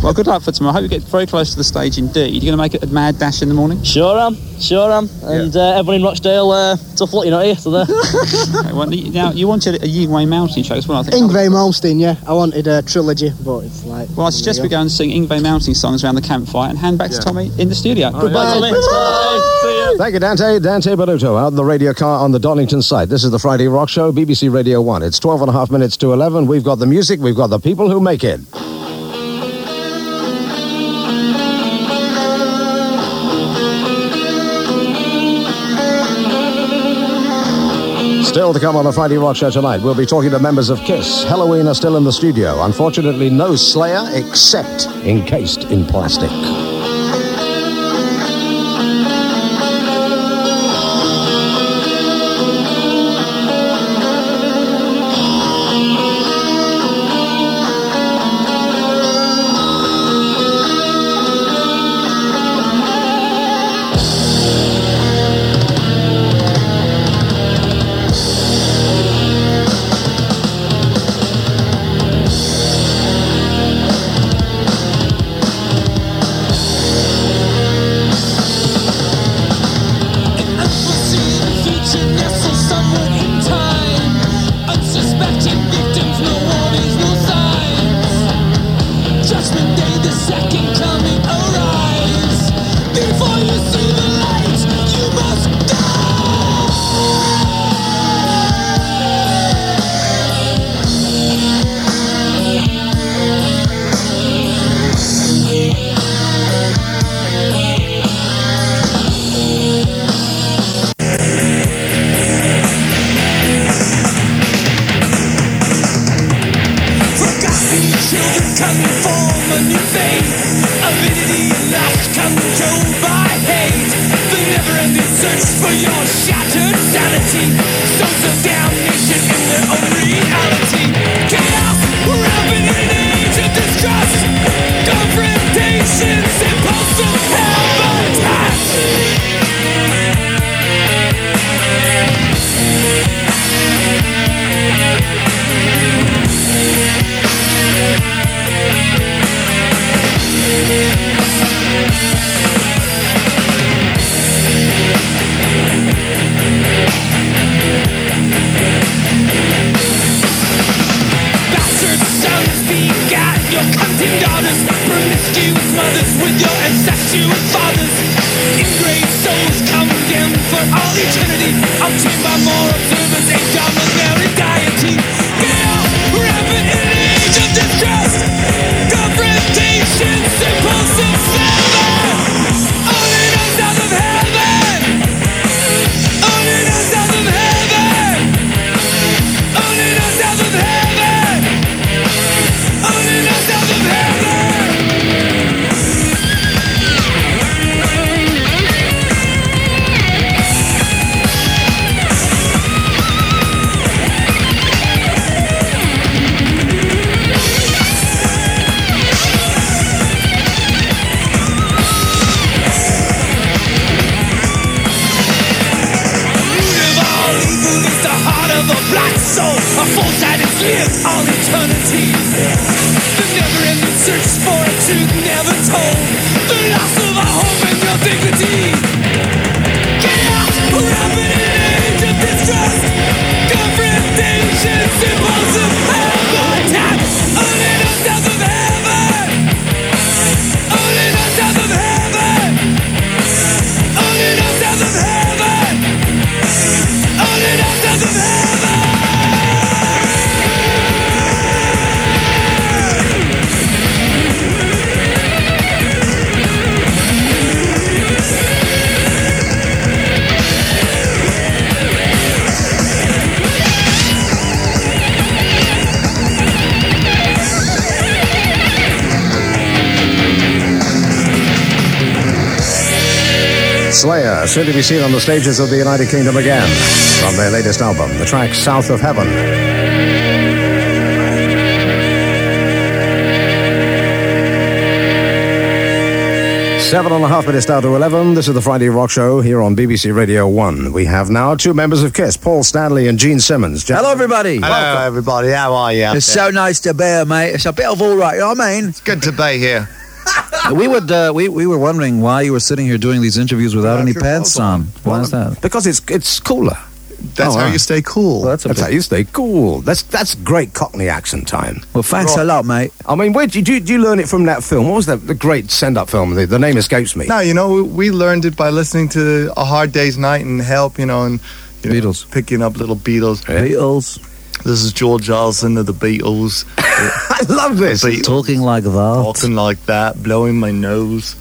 Well, good luck for tomorrow. I hope you get very close to the stage indeed. Are you going to make it a mad dash in the morning? Sure am. Sure am. And yeah. uh, everyone in Rochdale, uh, tough luck, you're not here, so there. Okay, well, now, you wanted a Yngwie Malmsteen show as well, I think. Yngwie Malmsteen, yeah. I wanted a trilogy, but it's like... Well, I suggest we go and sing Yngwie Malmsteen songs around the campfire and hand back yeah. to Tommy in the studio. Oh, goodbye. Yeah. Goodbye. See you. Thank you, Dante. Dante Baruto out in the radio car on the Donington site. This is the Friday Rock Show, B B C Radio one. It's twelve and a half minutes to eleven. We've got the music. We've got the people who make it. Still to come on the Friday Rock Show tonight, we'll be talking to members of Kiss. Halloween are still in the studio. Unfortunately, no Slayer except encased in plastic. Slayer, soon to be seen on the stages of the United Kingdom again, from their latest album, the track South of Heaven. Seven and a half minutes now to eleven. This is the Friday Rock Show here on B B C Radio one. We have now two members of Kiss, Paul Stanley and Gene Simmons. Jeff- Hello, everybody. Hello, Welcome. everybody. How are you? It's so nice to be here, mate. It's a bit of all right, you know what I mean? It's good to be here. We would uh, we we were wondering why you were sitting here doing these interviews without any pants on. Why is that? Because it's it's cooler. That's oh, how right. you stay cool. Well, that's that's how you stay cool. That's that's great Cockney accent time. Well, thanks Raw. a lot, mate. I mean, where did you, did you learn it from that film? What was that, the great send-up film? The, the name escapes me. No, you know, we learned it by listening to A Hard Day's Night and Help, you know, and you Beatles. Know, picking up little Beatles. Yeah. Beatles. This is George Harrison of the Beatles. I love this. Beatles. Talking like that. Talking like that, blowing my nose.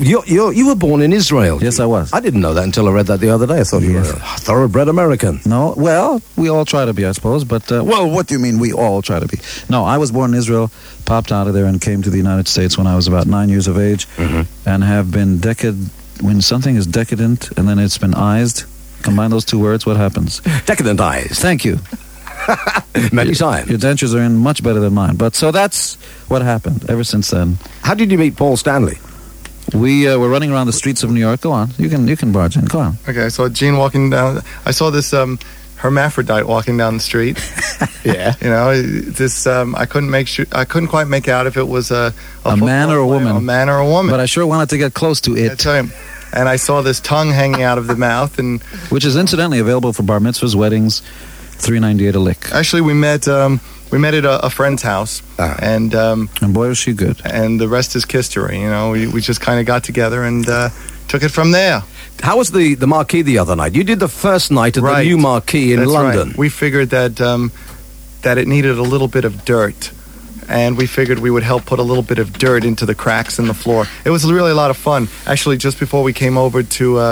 You you you were born in Israel. Yes, I was. I didn't know that until I read that the other day. I thought yes. you were a thoroughbred American. No, well, we all try to be, I suppose. But uh, well, what do you mean we all try to be? No, I was born in Israel, popped out of there, and came to the United States when I was about nine years of age, mm-hmm. and have been decad. When something is decadent and then it's been ized, combine those two words, what happens? Decadentized. Thank you. Many times. Your dentures are in much better than mine. But so that's what happened ever since then. How did you meet Paul Stanley? We uh, were running around the streets of New York. Go on. You can you can barge in. Go on. Okay, I saw Gene walking down. I saw this um, hermaphrodite walking down the street. Yeah. You know, this um, I couldn't make sure. I couldn't quite make out if it was a a, a man or a woman. Player, a man or a woman. But I sure wanted to get close to it. Yeah, and I saw this tongue hanging out of the mouth, and which is incidentally available for bar mitzvahs, weddings, three ninety eight a lick. Actually, we met. Um, We met at a, a friend's house, uh-huh. and um, and boy was she good. And the rest is history. You know, we, we just kind of got together and uh, took it from there. How was the, the marquee the other night? You did the first night at right. the new marquee in That's London. Right. We figured that um, that it needed a little bit of dirt, and we figured we would help put a little bit of dirt into the cracks in the floor. It was really a lot of fun. Actually, just before we came over to uh,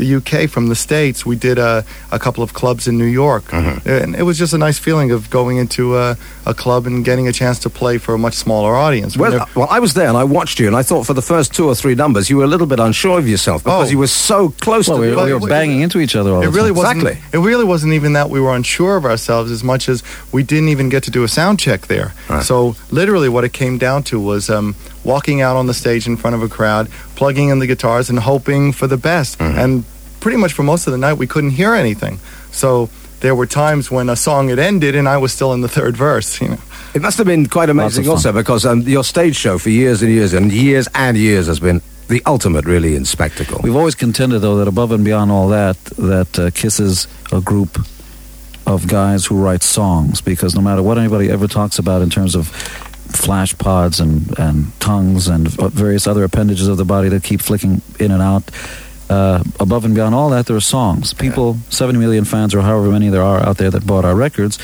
the U K from the States, we did a, a couple of clubs in New York. Mm-hmm. And it was just a nice feeling of going into a, a club and getting a chance to play for a much smaller audience. We well, never... well, I was there and I watched you, and I thought for the first two or three numbers you were a little bit unsure of yourself because oh. you were so close well, to we, the... We were banging into each other all it the really time. Wasn't, exactly. It really wasn't even that we were unsure of ourselves as much as we didn't even get to do a sound check there. Right. So... Literally what it came down to was um, walking out on the stage in front of a crowd, plugging in the guitars and hoping for the best. Mm-hmm. And pretty much for most of the night, we couldn't hear anything. So there were times when a song had ended and I was still in the third verse, you know. It must have been quite amazing also because um, your stage show for years and years and years and years has been the ultimate, really, in spectacle. We've always contended, though, that above and beyond all that, that uh, Kiss is a group of guys who write songs, because no matter what anybody ever talks about in terms of flash pods and, and tongues and various other appendages of the body that keep flicking in and out, uh, above and beyond all that, there are songs. People, seventy million fans or however many there are out there that bought our records,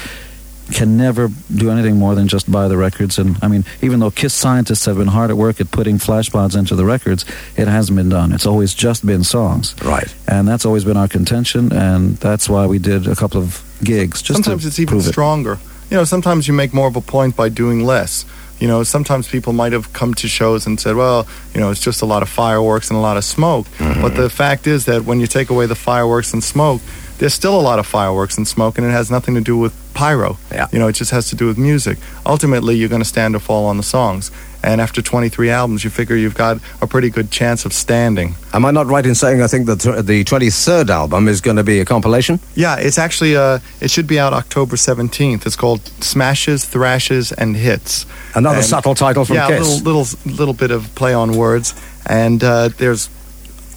can never do anything more than just buy the records. And I mean, even though Kiss scientists have been hard at work at putting flash pods into the records, it hasn't been done. It's always just been songs. Right. And that's always been our contention, and that's why we did a couple of gigs just sometimes to it's even stronger. It. You know, sometimes you make more of a point by doing less. You know, sometimes people might have come to shows and said, well, you know, it's just a lot of fireworks and a lot of smoke. Mm-hmm. But the fact is that when you take away the fireworks and smoke, there's still a lot of fireworks and smoke, and it has nothing to do with pyro. Yeah. You know, it just has to do with music. Ultimately, you're going to stand or fall on the songs. And after twenty-three albums, you figure you've got a pretty good chance of standing. Am I not right in saying I think that the twenty-third album is going to be a compilation? Yeah, it's actually, uh, it should be out October seventeenth. It's called Smashes, Thrashes, and Hits. Another and, subtle title from yeah, Kiss. Yeah, a little, little, little bit of play on words. And uh, there's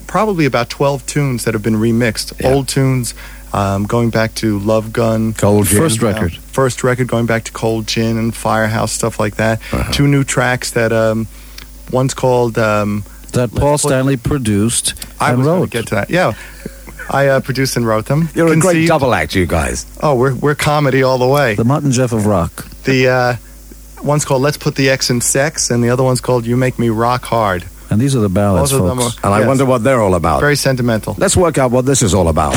probably about twelve tunes that have been remixed. Yeah. Old tunes, um, going back to Love Gun. Cold Gin. First record. Uh, first record going back to Cold Gin and Firehouse, stuff like that. Uh-huh. Two new tracks that um, one's called... Um, that Paul Stanley produced I and wrote. I was going to get to that. Yeah. I uh, produced and wrote them. You're Conceived. A great double act, you guys. Oh, we're we're comedy all the way. The Mutt and Jeff of rock. The uh, one's called Let's Put the X in Sex, and the other one's called You Make Me Rock Hard. And these are the ballads, folks. Them are, and I yes. wonder what they're all about. Very sentimental. Let's work out what this is all about.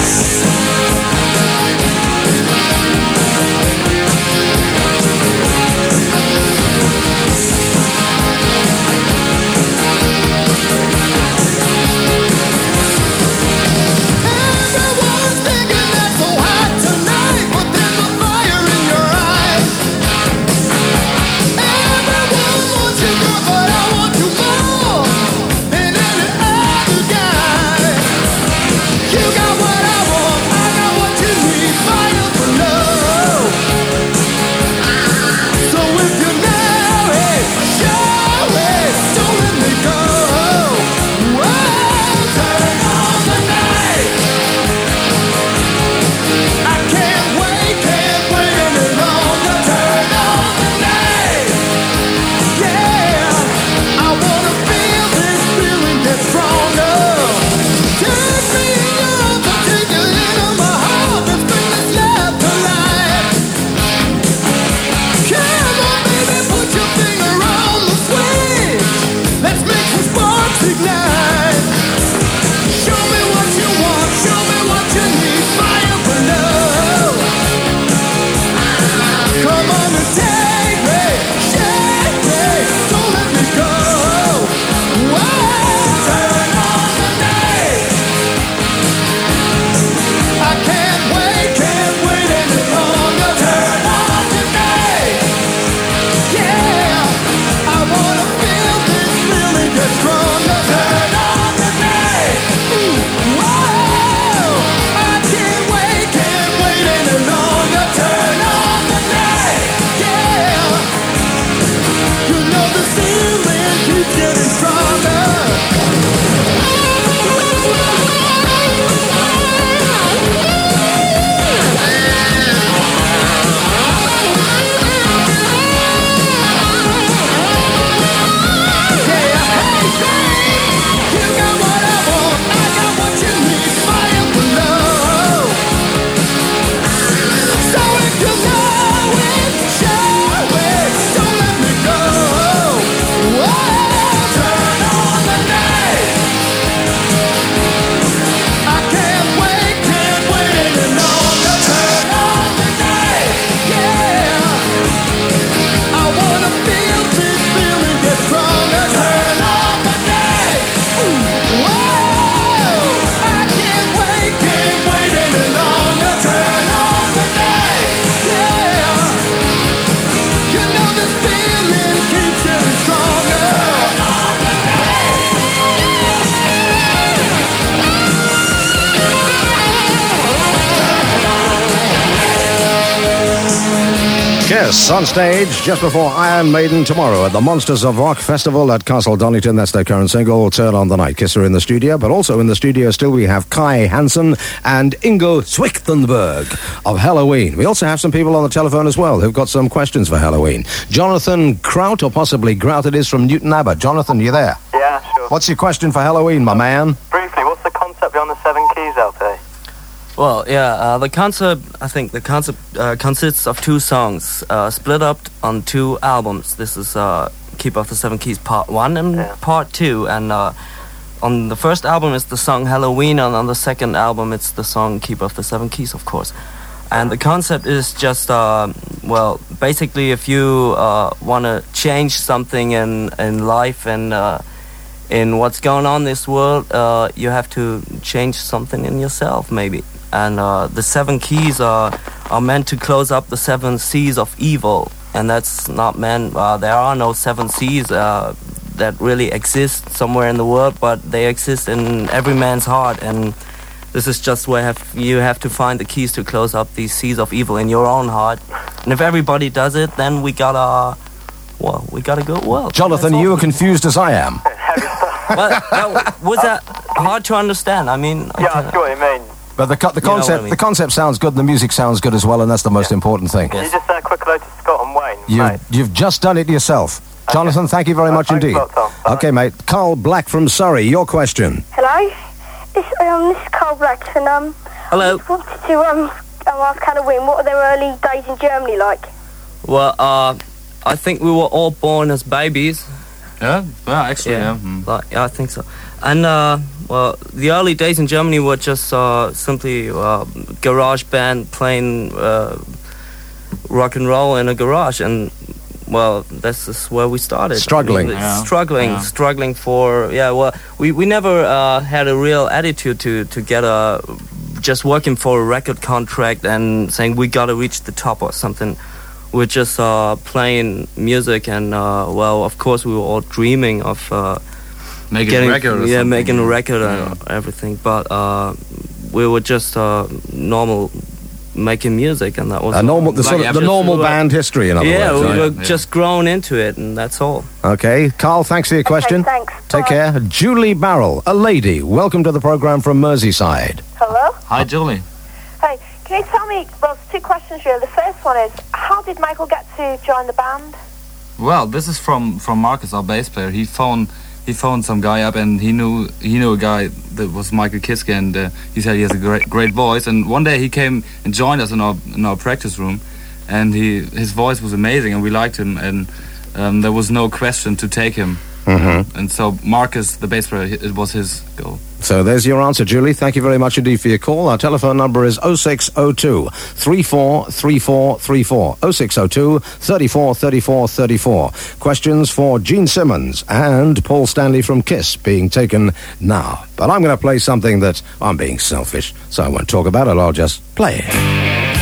Kiss on stage just before Iron Maiden tomorrow at the Monsters of Rock Festival at Castle Donington. That's their current single, Turn on the Night. Kiss are in the studio, but also in the studio still we have Kai Hansen and Ingo Schwichtenberg of Halloween. We also have some people on the telephone as well who've got some questions for Halloween. Jonathan Kraut, or possibly Grout it is, from Newton Abbott. Jonathan, you there? Yeah, sure. What's your question for Halloween, my man? Briefly, what's the concept behind the Seven Keys out there? Well, yeah, uh, the concept, I think the concept uh, consists of two songs, uh, split up on two albums. This is uh, Keeper of the Seven Keys Part one and yeah. Part two. And uh, on the first album it's the song Halloween, and on the second album it's the song Keeper of the Seven Keys, of course. And the concept is just, uh, well, basically if you uh, want to change something in, in life and uh, in what's going on in this world, uh, you have to change something in yourself, maybe. And uh, the seven keys are are meant to close up the seven seas of evil, and that's not meant. Uh, there are no seven seas uh, that really exist somewhere in the world, but they exist in every man's heart. And this is just where have, you have to find the keys to close up these seas of evil in your own heart. And if everybody does it, then we got a well, we got a good world. Jonathan, you are confused as I am. well, well, was that hard to understand? I mean, yeah, I see what you mean. But the, co- the concept you know I mean. the concept sounds good, and the music sounds good as well, and that's the most yeah. important thing. Can you just say a quick hello to Scott and Wayne? You, mate. You've just done it yourself. Okay. Jonathan, thank you very uh, much indeed. Lot, Tom. Okay, mate. Carl Black from Surrey, your question. Hello. This, um, this is Carl Black, and um, hello. I just wanted to um, ask Halloween, what are their early days in Germany like? Well, uh, I think we were all born as babies. Yeah? Well, actually, yeah. yeah. Mm. Like, yeah, I think so. And, uh, well, the early days in Germany were just uh, simply uh, garage band playing uh, rock and roll in a garage. And, well, this is where we started. Struggling. I mean, yeah. Struggling, yeah. struggling for, yeah, well, we, we never uh, had a real attitude to, to get a, just working for a record contract and saying we got to reach the top or something. We're just uh, playing music and, uh, well, of course, we were all dreaming of... Uh, Making Getting, a record or yeah, something. making a record yeah. and everything. But uh, we were just uh, normal, making music, and that was a normal, the, sort of, the normal band history, in other yeah, words. We right? were yeah, we were just grown into it, and that's all. Okay, Carl, thanks for your question. Okay, thanks. Take Bye. care. Julie Barrell, a lady. Welcome to the programme from Merseyside. Hello. Hi, Julie. Hey, can you tell me? Well, it's two questions really. The first one is, how did Michael get to join the band? Well, this is from from Marcus, our bass player. He phoned. He phoned some guy up, and he knew he knew a guy that was Michael Kiske, and uh, he said he has a great great voice. And one day he came and joined us in our in our practice room, and he his voice was amazing, and we liked him, and um, there was no question to take him. Mm-hmm. And so Marcus, the bass player, it was his goal. So there's your answer, Julie. Thank you very much indeed for your call. Our telephone number is oh six oh two, three four three four three four, oh six oh two, three four three four three four. Questions for Gene Simmons and Paul Stanley from Kiss being taken now. But I'm going to play something that I'm being selfish, so I won't talk about it. I'll just play it.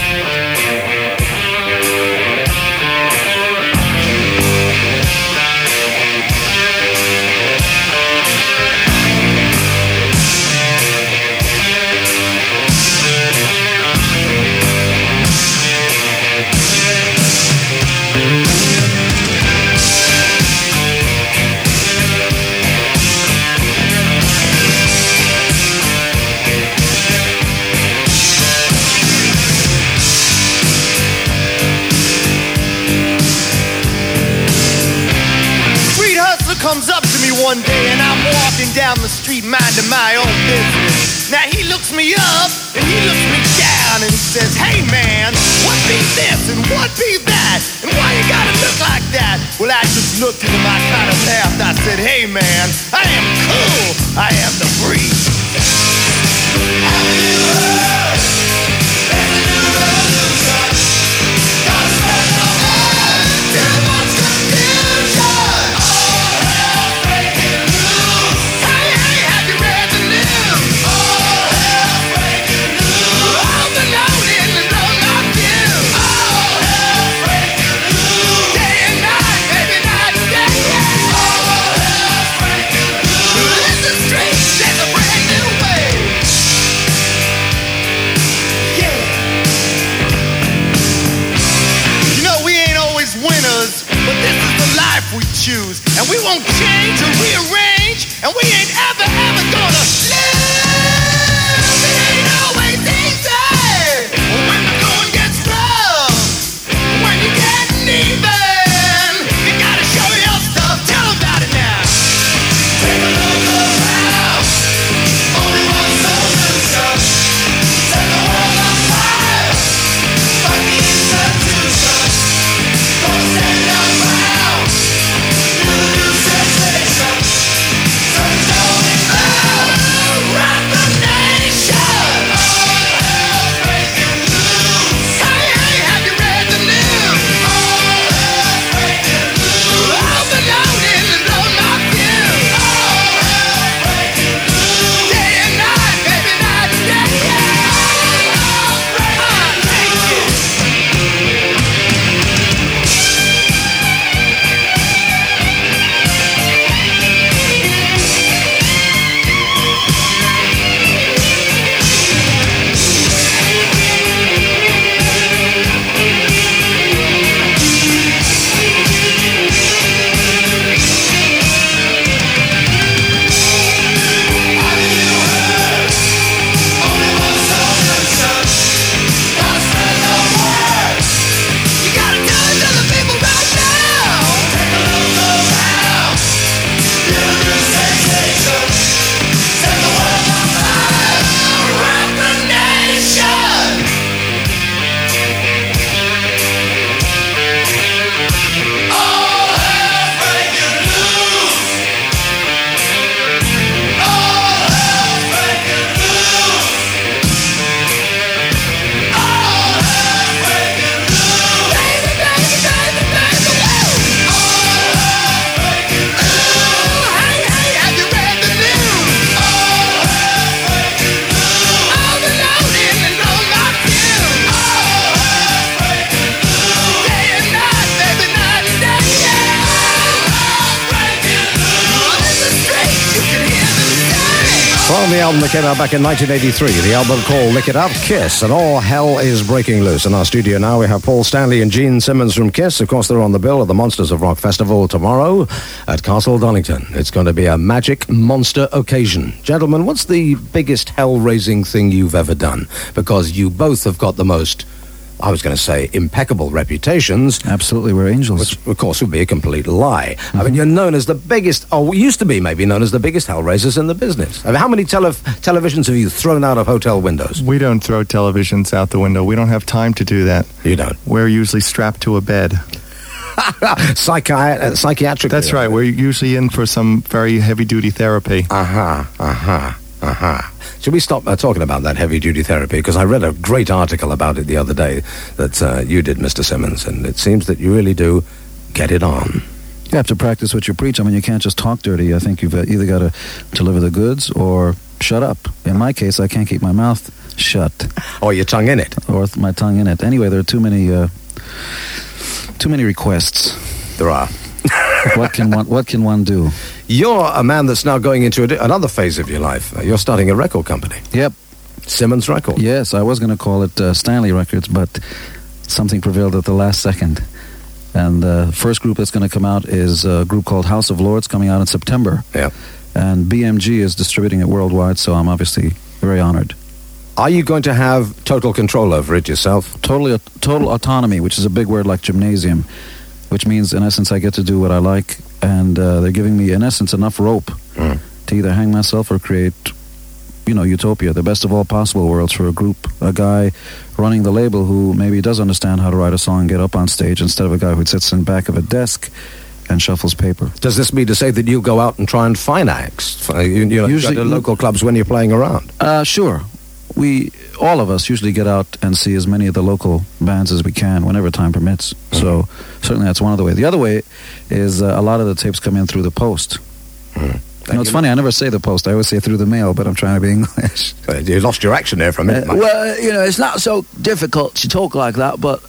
One day and I'm walking down the street minding my own business. Now he looks me up and he looks me down and says, hey man, what be this and what be that? And why you gotta look like that? Well, I just looked into my kind of past. I said, hey man, I am cool. I am the breeze. choose, and we won't change or rearrange, and we ain't ever, ever gonna live. It ain't always easy when the going gets rough, when you can't even. That came out back in nineteen eighty-three, the album called Lick It Up, Kiss, and all hell is breaking loose. In our studio now we have Paul Stanley and Gene Simmons from Kiss. Of course they're on the bill at the Monsters of Rock Festival tomorrow at Castle Donington. It's going to be a magic monster occasion. Gentlemen, what's the biggest hell-raising thing you've ever done? Because you both have got the most, I was going to say, impeccable reputations. Absolutely, we're angels. Which, of course, would be a complete lie. Mm-hmm. I mean, you're known as the biggest, or used to be maybe known as the biggest hellraisers in the business. I mean, how many tele- televisions have you thrown out of hotel windows? We don't throw televisions out the window. We don't have time to do that. You don't? We're usually strapped to a bed. Psychiat- psychiatric. That's right. We're usually in for some very heavy-duty therapy. Uh-huh, uh-huh. Aha. Uh-huh. Should we stop uh, talking about that heavy-duty therapy? Because I read a great article about it the other day that uh, you did, Mister Simmons, and it seems that you really do get it on. You have to practice what you preach. I mean, you can't just talk dirty. I think you've either got to deliver the goods or shut up. In my case, I can't keep my mouth shut. Or your tongue in it. Or th- my tongue in it. Anyway, there are too many, uh, too many requests. There are. What can one, what can one do? You're a man that's now going into a, another phase of your life. You're starting a record company. Yep. Simmons Records. Yes, I was going to call it uh, Stanley Records, but something prevailed at the last second. And the uh, first group that's going to come out is a group called House of Lords, coming out in September. Yep. And B M G is distributing it worldwide, so I'm obviously very honored. Are you going to have total control over it yourself? Totally, total autonomy, which is a big word like gymnasium. Which means, in essence, I get to do what I like, and uh, they're giving me, in essence, enough rope mm. to either hang myself or create, you know, utopia, the best of all possible worlds for a group, a guy running the label who maybe does understand how to write a song and get up on stage instead of a guy who sits in back of a desk and shuffles paper. Does this mean to say that you go out and try and find acts? You, you usually go to local clubs when you're playing around? Uh, sure. We, all of us, usually get out and see as many of the local bands as we can whenever time permits. Mm-hmm. So certainly that's one of the ways. The other way is uh, a lot of the tapes come in through the post. Mm-hmm. You know, it's funny, I never say the post. I always say through the mail, but I'm trying to be English. You lost your action there for a minute, Mike. Uh, well, you know, it's not so difficult to talk like that, but...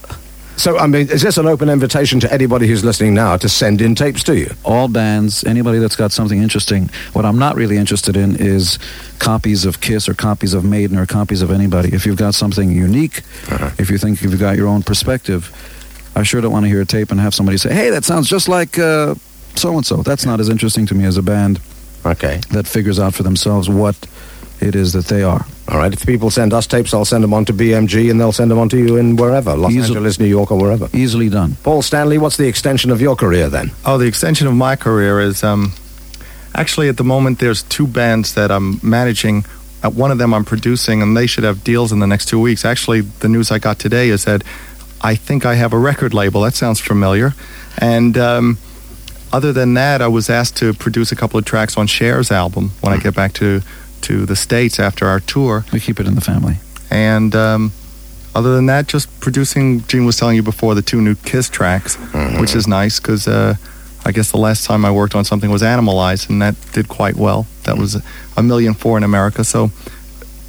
So, I mean, is this an open invitation to anybody who's listening now to send in tapes to you? All bands, anybody that's got something interesting. What I'm not really interested in is copies of Kiss or copies of Maiden or copies of anybody. If you've got something unique, uh-huh. if you think you've got your own perspective, I sure don't want to hear a tape and have somebody say, hey, that sounds just like... Uh, so-and-so. That's not as interesting to me as a band okay. that figures out for themselves what it is that they are. All right, if people send us tapes, I'll send them on to B M G, and they'll send them on to you in wherever, Los Easy- Angeles, New York, or wherever. Easily done. Paul Stanley, what's the extension of your career then? Oh, the extension of my career is... Um, actually, at the moment, there's two bands that I'm managing. Uh, one of them I'm producing, and they should have deals in the next two weeks. Actually, the news I got today is that I think I have a record label. That sounds familiar. And... Um, Other than that, I was asked to produce a couple of tracks on Cher's album when I get back to, to the States after our tour. We keep it in the family. And um, other than that, just producing, Gene was telling you before, the two new Kiss tracks, mm-hmm. which is nice because uh, I guess the last time I worked on something was Animalize, and that did quite well. That mm-hmm. was a million four in America. So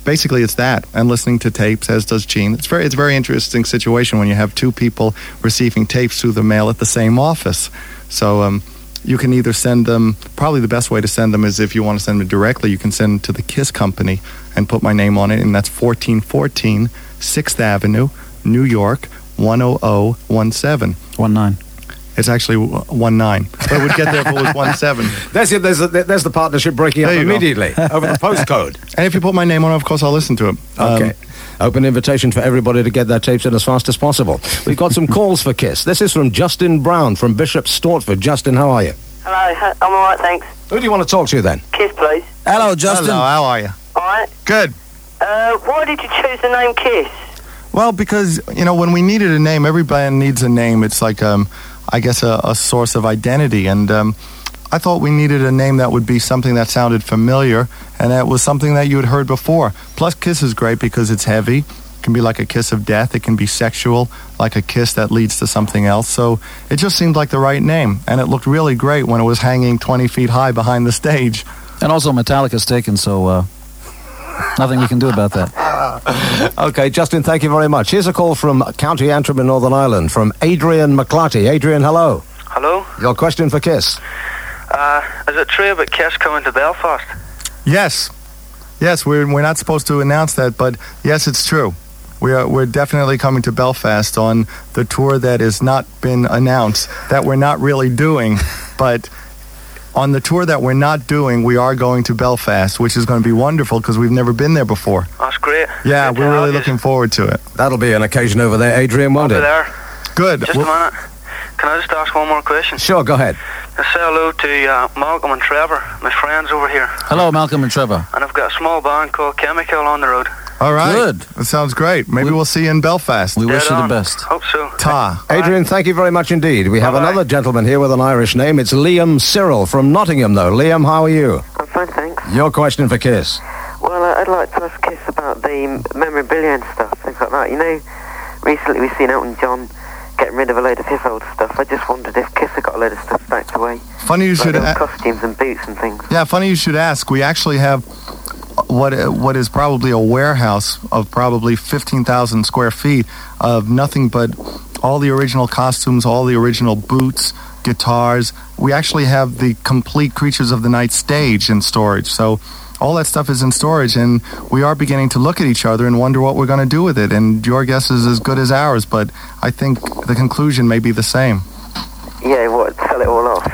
basically it's that, and listening to tapes, as does Gene. It's very, it's a very interesting situation when you have two people receiving tapes through the mail at the same office. So um, you can either send them, probably the best way to send them is if you want to send them directly, you can send them to the Kiss Company and put my name on it, and that's fourteen fourteen sixth Avenue, New York, one oh oh one seven. one nine. It's actually one nine. But it would get there if it was one seven. That's it, there's, a, there's the partnership breaking there up immediately over the postcode. And if you put my name on it, of course I'll listen to it. Okay. Um, Open invitation for everybody to get their tapes in as fast as possible. We've got some calls for Kiss. This is from Justin Brown from Bishop Stortford. Justin, how are you? Hello, I'm all right, thanks. Who do you want to talk to then? Kiss, please. Hello, Justin. Hello, how are you? All right. Good. Uh, why did you choose the name Kiss? Well, because, you know, when we needed a name, every band needs a name. It's like, um, I guess, a, a source of identity. And um, I thought we needed a name that would be something that sounded familiar, and that was something that you had heard before. Plus, Kiss is great because it's heavy. It can be like a kiss of death. It can be sexual, like a kiss that leads to something else. So it just seemed like the right name, and it looked really great when it was hanging twenty feet high behind the stage. And also Metallica's taken, so uh, nothing we can do about that. Okay, Justin, thank you very much. Here's a call from County Antrim in Northern Ireland, from Adrian McClarty. Adrian, hello. Hello. Your question for Kiss. Uh, is it true about Kiss coming to Belfast? Yes, yes. We're we're not supposed to announce that, but yes, it's true. We are we're definitely coming to Belfast on the tour that has not been announced, that we're not really doing, but on the tour that we're not doing, we are going to Belfast, which is going to be wonderful because we've never been there before. That's great. Yeah, great, we're really looking forward to it. That'll be an occasion over there, Adrian, won't it? Over there. Good. Just we'll- a minute. Can I just ask one more question? Sure, go ahead. I say hello to uh, Malcolm and Trevor, my friends over here. Hello, Malcolm and Trevor. And I've got a small band called Chemical on the road. All right. Good. That sounds great. Maybe we, we'll see you in Belfast. We Dead wish you on. the best. Hope so. Ta. Bye. Adrian, thank you very much indeed. We have Bye-bye. another gentleman here with an Irish name. It's Liam Cyril from Nottingham, though. Liam, how are you? I'm fine, thanks. Your question for Kiss. Well, I'd like to ask Kiss about the memorabilia and stuff, things like that. You know, recently we've seen Elton John getting rid of a load of his old stuff. I just wondered if Kiss had got a load of stuff stacked away. Funny you should ask. Costumes and boots and things. Yeah, funny you should ask. We actually have what what is probably a warehouse of probably fifteen thousand square feet of nothing but all the original costumes, all the original boots, guitars. We actually have the complete Creatures of the Night stage in storage. So all that stuff is in storage, and we are beginning to look at each other and wonder what we're going to do with it. And your guess is as good as ours, but I think the conclusion may be the same. Yeah, what? Sell it all off.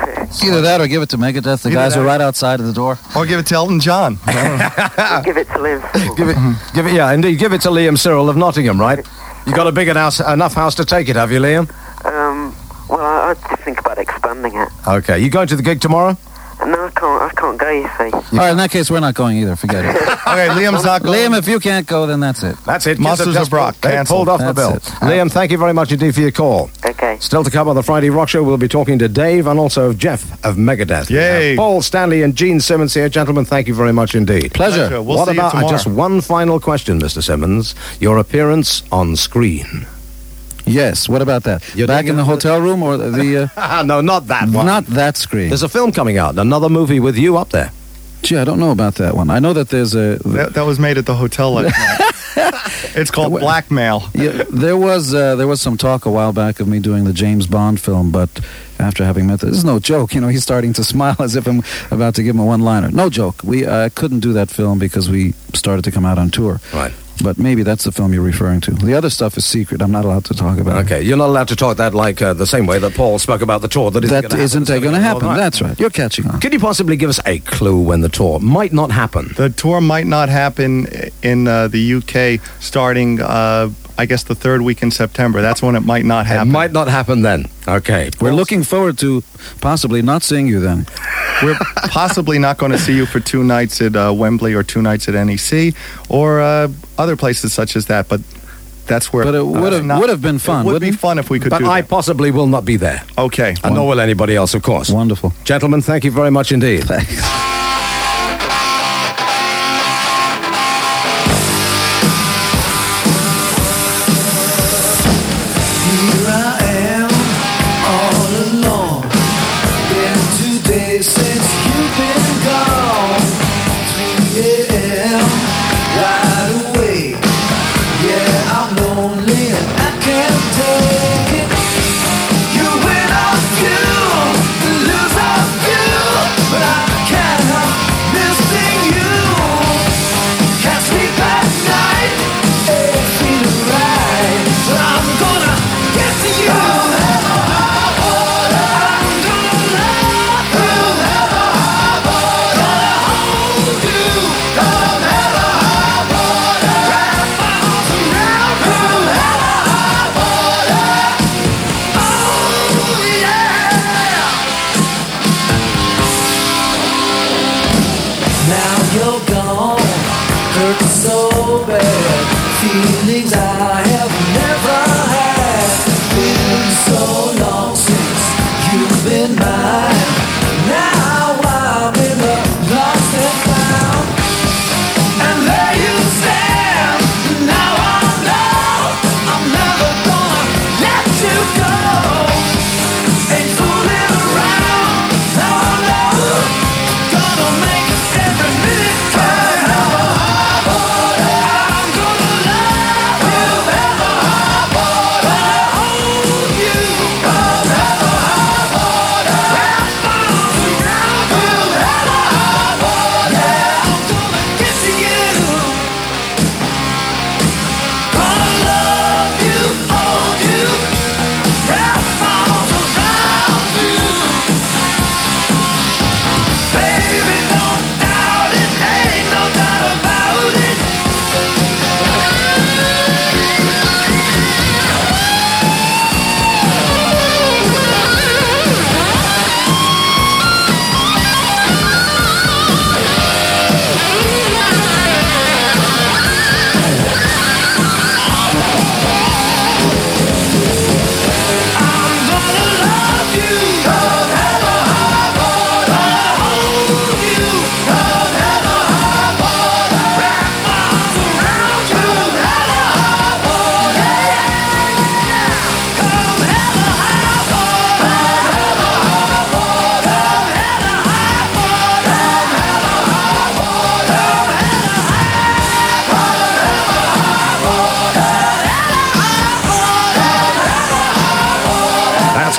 Either that or give it to Megadeth. The Either guys that. are right outside of the door. Or give it to Elton John. Give it to Liam. Give it, give it, yeah, indeed. Give it to Liam Cyril of Nottingham, right? You got a big enough, enough house to take it, have you, Liam? Um, well, I, I think about expanding it. Okay, you going to the gig tomorrow? No, I can't. I can't go, you see. Yeah. All right, in that case, we're not going either. Forget it. Okay, Liam's not going. Liam, if you can't go, then that's it. That's it. Monsters of Rock. Cancelled off the bill. It. Liam, thank you very much indeed for your call. Okay. Still to come on the Friday Rock Show, we'll be talking to Dave and also Jeff of Megadeth. Yay. Paul Stanley and Gene Simmons here. Gentlemen, thank you very much indeed. Pleasure. Pleasure. We'll what see about you tomorrow. Just one final question, Mister Simmons. Your appearance on screen. Yes, what about that? You're back in the hotel room or the... Uh, no, not that one. Not that screen. There's a film coming out, another movie with you up there. Gee, I don't know about that one. I know that there's a... That, that was made at the hotel last night. It's called Blackmail. Yeah, there was uh, there was some talk a while back of me doing the James Bond film, but after having met... The, this is no joke, you know, he's starting to smile as if I'm about to give him a one-liner. No joke. We uh, couldn't do that film because we started to come out on tour. Right. But maybe that's the film you're referring to. The other stuff is secret. I'm not allowed to talk about okay, it. Okay, you're not allowed to talk that like uh, the same way that Paul spoke about the tour. That isn't going to happen. Isn't going to happen. That's right. You're catching on. Could you possibly give us a clue when the tour might not happen? The tour might not happen in uh, the U K starting, uh, I guess, the third week in September. That's when it might not happen. It might not happen then. Okay. We're looking forward to possibly not seeing you then. We're possibly not going to see you for two nights at uh, Wembley or two nights at N E C or uh, other places such as that, but that's where... But it would have uh, would have been fun. It would be fun if we could but do But I that. Possibly will not be there. Okay. And nor will anybody else, of course. Wonderful. Gentlemen, thank you very much indeed. Thanks.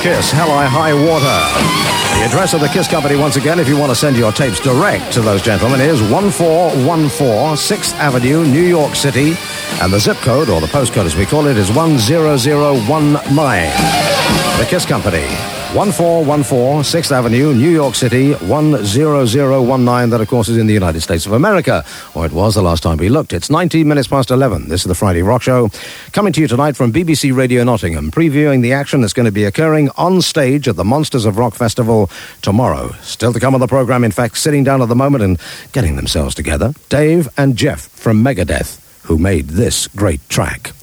Kiss, Hell I High Water. The address of the Kiss Company, once again, if you want to send your tapes direct to those gentlemen, is one four one four sixth Avenue, New York City, and the zip code, or the postcode as we call it, is one zero zero one nine. The Kiss Company, one four one four sixth Avenue, New York City, one zero zero one nine. That, of course, is in the United States of America, or it was the last time we looked. It's nineteen minutes past eleven. This is the Friday Rock Show, coming to you tonight from B B C Radio Nottingham, previewing the action that's going to be occurring on stage at the Monsters of Rock Festival tomorrow. Still to come on the programme, in fact, sitting down at the moment and getting themselves together, Dave and Jeff from Megadeth, who made this great track.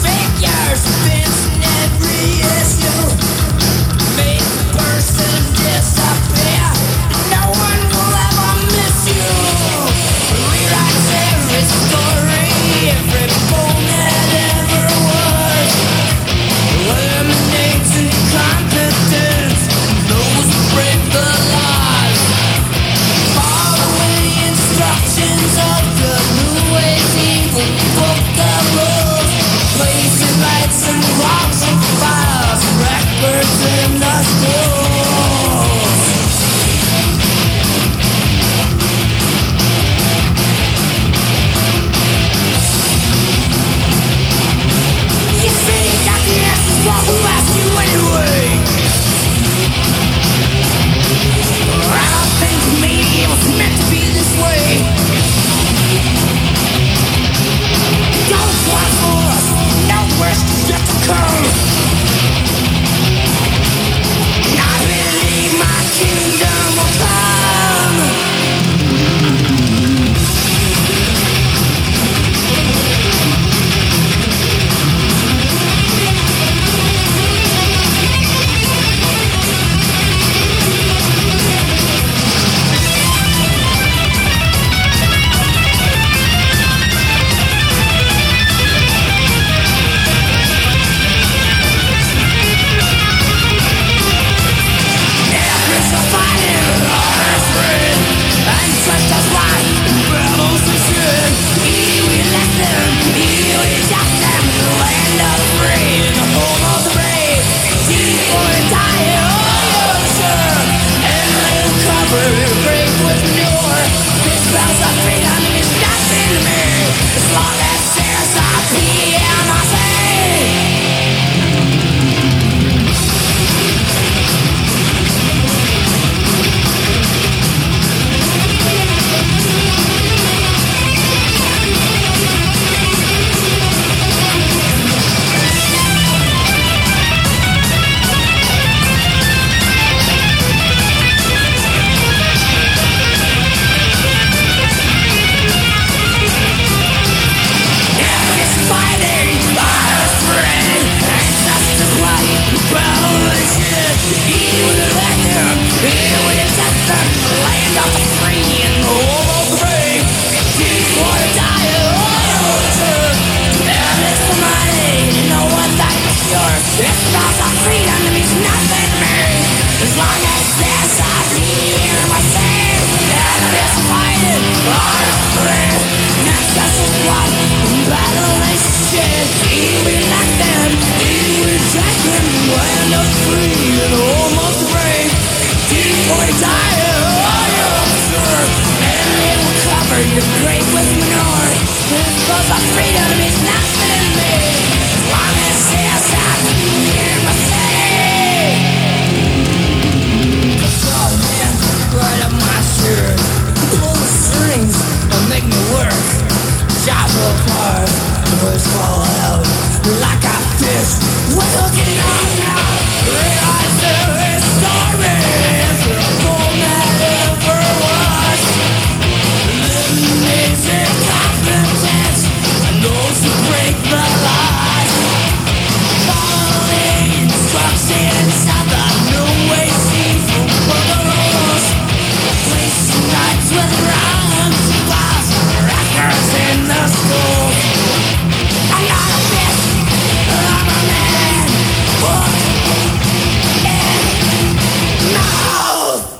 Fake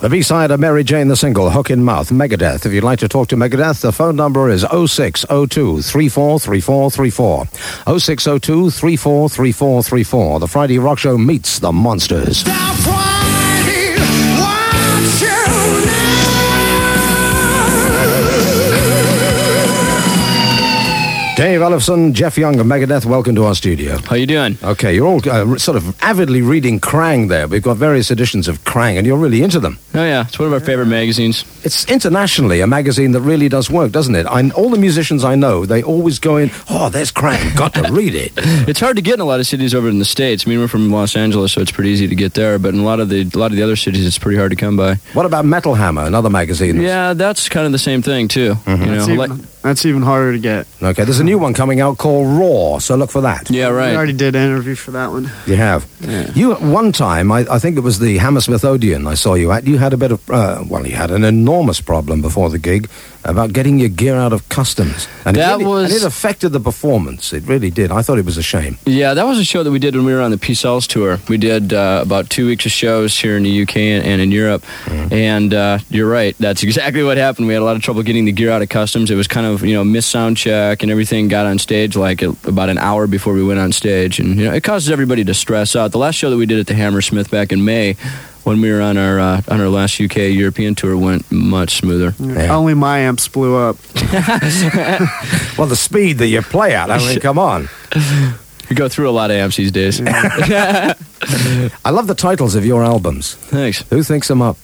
The B-side of Mary Jane the single, Hook in Mouth, Megadeth. If you'd like to talk to Megadeth, the phone number is oh six oh two, three four three four three four. oh six oh two, three four three four three four. The Friday Rock Show meets the Monsters. Dave Ellefson, Jeff Young of Megadeth, welcome to our studio. How you doing? Okay, you're all uh, sort of avidly reading Kerrang there. We've got various editions of Kerrang, and you're really into them. Oh, yeah. It's one of our favorite magazines. It's internationally a magazine that really does work, doesn't it? I, all the musicians I know, they always go in, oh, there's Kerrang, got to read it. It's hard to get in a lot of cities over in the States. I mean, we're from Los Angeles, so it's pretty easy to get there, but in a lot of the a lot of the other cities, it's pretty hard to come by. What about Metal Hammer, another magazine? That's... Yeah, that's kind of the same thing, too. Mm-hmm. You know, that's, even, like... that's even harder to get. Okay, there's a new one coming out called Raw, so look for that. Yeah, right. I already did an interview for that one. You have? Yeah. You, one time, I, I think it was the Hammersmith Odeon I saw you at, you had a bit of, uh, well, you had an enormous problem before the gig about getting your gear out of customs. And that it really, was... And it affected the performance. It really did. I thought it was a shame. Yeah, that was a show that we did when we were on the P-Cells tour. We did uh, about two weeks of shows here in the U K and, and in Europe. Mm. And uh, you're right. That's exactly what happened. We had a lot of trouble getting the gear out of customs. It was kind of, you know, missed sound check and everything. Got on stage like a, about an hour before we went on stage. And, you know, it causes everybody to stress out. The last show that we did at the Hammersmith back in May, when we were on our uh, on our last U K European tour, went much smoother. Yeah. Only my amps blew up. Well, the speed that you play at, I mean, come on. You go through a lot of amps these days. Yeah. I love the titles of your albums. Thanks. Who thinks them up?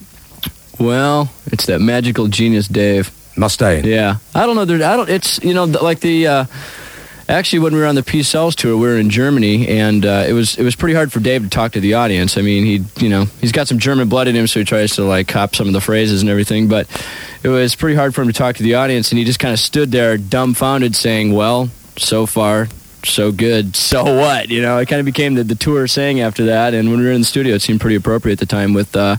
Well, it's that magical genius Dave Mustaine. Yeah, I don't know. There, I don't. It's you know like the. Uh, Actually, when we were on the P-Cells tour, we were in Germany, and uh, it was it was pretty hard for Dave to talk to the audience. I mean, he you know he's got some German blood in him, so he tries to like cop some of the phrases and everything. But it was pretty hard for him to talk to the audience, and he just kind of stood there dumbfounded, saying, "Well, so far, so good. So what?" You know, it kind of became the, the tour saying after that. And when we were in the studio, it seemed pretty appropriate at the time with. Uh,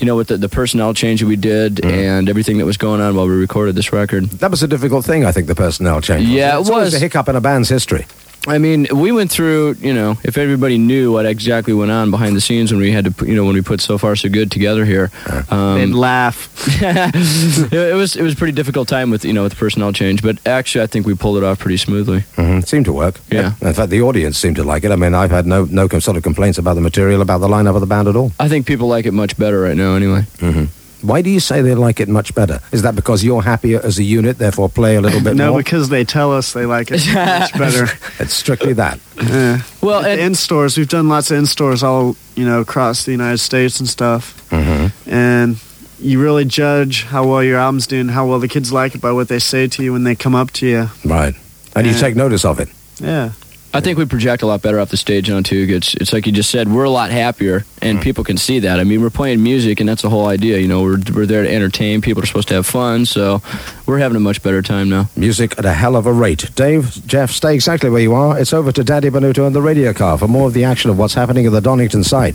You know, with the, the personnel change that we did mm. and everything that was going on while we recorded this record. That was a difficult thing, I think, the personnel change. Yeah, it was. It's always a hiccup in a band's history. I mean, we went through, you know, if everybody knew what exactly went on behind the scenes when we had to, you know, when we put So Far So Good together here. Uh, um, and laugh. it, it was it was a pretty difficult time with, you know, with the personnel change, but actually I think we pulled it off pretty smoothly. Mm-hmm. It seemed to work. Yeah. In fact, the audience seemed to like it. I mean, I've had no, no sort of complaints about the material, about the lineup of the band at all. I think people like it much better right now anyway. Mm-hmm. Why do you say they like it much better? Is that because you're happier as a unit, therefore play a little bit no, more? No, because they tell us they like it much better. It's strictly that. Yeah. Well, at and- in-stores, we've done lots of in-stores all, you know, across the United States and stuff. Mm-hmm. And you really judge how well your album's doing, how well the kids like it by what they say to you when they come up to you. Right. And, and you take notice of it. Yeah. I think we project a lot better off the stage now, too. It's, it's like you just said, we're a lot happier, and mm. people can see that. I mean, we're playing music, and that's the whole idea. You know, we're we're there to entertain. People are supposed to have fun, so we're having a much better time now. Music at a hell of a rate. Dave, Jeff, stay exactly where you are. It's over to Daddy Benuto and the radio car for more of the action of what's happening at the Donington site.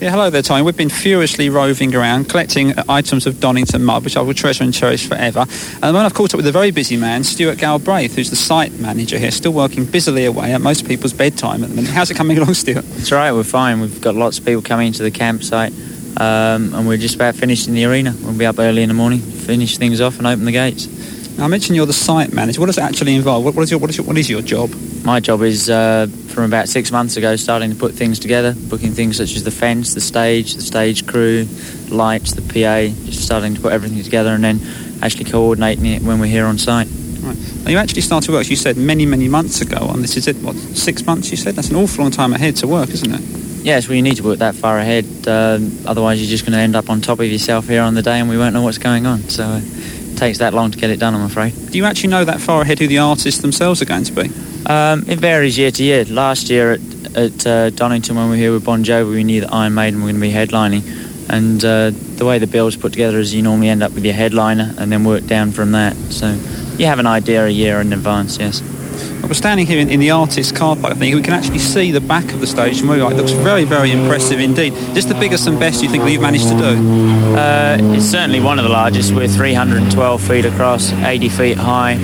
Yeah, hello there, Tony. We've been furiously roving around, collecting items of Donington mud, which I will treasure and cherish forever. And then I've caught up with a very busy man, Stuart Galbraith, who's the site manager here, still working busily away at most people's bedtime at the minute. How's it coming along, Stuart? It's right, we're fine. We've got lots of people coming into the campsite, um, and we're just about finishing the arena. We'll be up early in the morning. finish things off and open the gates. Now, I mentioned you're the site manager. What does it actually involve? What, what, is, your, what, is, your, what is your job? My job is, uh, from about six months ago, starting to put things together, booking things such as the fence, the stage, the stage crew, lights, the P A, just starting to put everything together and then actually coordinating it when we're here on site. Right. Now, you actually started work, you said, many, many months ago on this. Is it, what, six months, you said? That's an awful long time ahead to work, isn't it? Yes, well, you need to work that far ahead. Uh, otherwise, you're just going to end up on top of yourself here on the day and we won't know what's going on. So uh, it takes that long to get it done, I'm afraid. Do you actually know that far ahead who the artists themselves are going to be? Um, it varies year to year. Last year at, at uh, Donington, when we were here with Bon Jovi, we knew that Iron Maiden were going to be headlining. And uh, the way the bill's put together is you normally end up with your headliner and then work down from that. So you have an idea a year in advance, yes. Well, we're standing here in, in the artist's car park, I think. We can actually see the back of the stage from where we are. It looks very, very impressive indeed. Is this the biggest and best you think that you've managed to do? Uh, it's certainly one of the largest. We're three hundred twelve feet across, eighty feet high.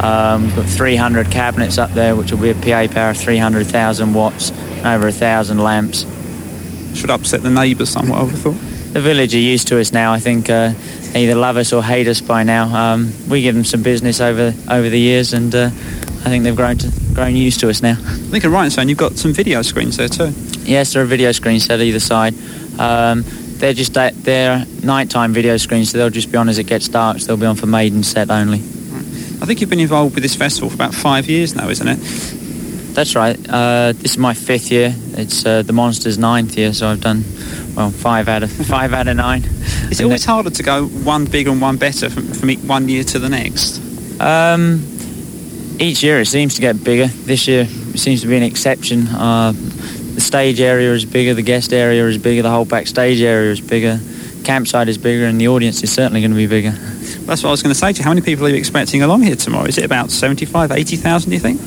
Um, we've got three hundred cabinets up there, which will be a P A power of three hundred thousand watts, and over one thousand lamps. Should upset the neighbours somewhat, I would have thought. The village are used to us now. I think uh, they either love us or hate us by now. Um, we give them some business over over the years, and uh, I think they've grown to, grown used to us now. I think I'm right in saying you've got some video screens there too. Yes, there are video screens set either side. Um, they're just they're nighttime video screens, so they'll just be on as it gets dark. So they'll be on for Maiden set only. Right. I think you've been involved with this festival for about five years now, isn't it? That's right. Uh, this is my fifth year. It's uh, the Monsters' ninth year, so I've done well five out of five out of nine. Is it always harder to go one bigger and one better from, from one year to the next? Um, each year it seems to get bigger. This year it seems to be an exception. Uh, the stage area is bigger, the guest area is bigger, the whole backstage area is bigger, campsite is bigger, and the audience is certainly going to be bigger. Well, that's what I was going to say to you. How many people are you expecting along here tomorrow? Is it about seventy-five, eighty thousand, do you think?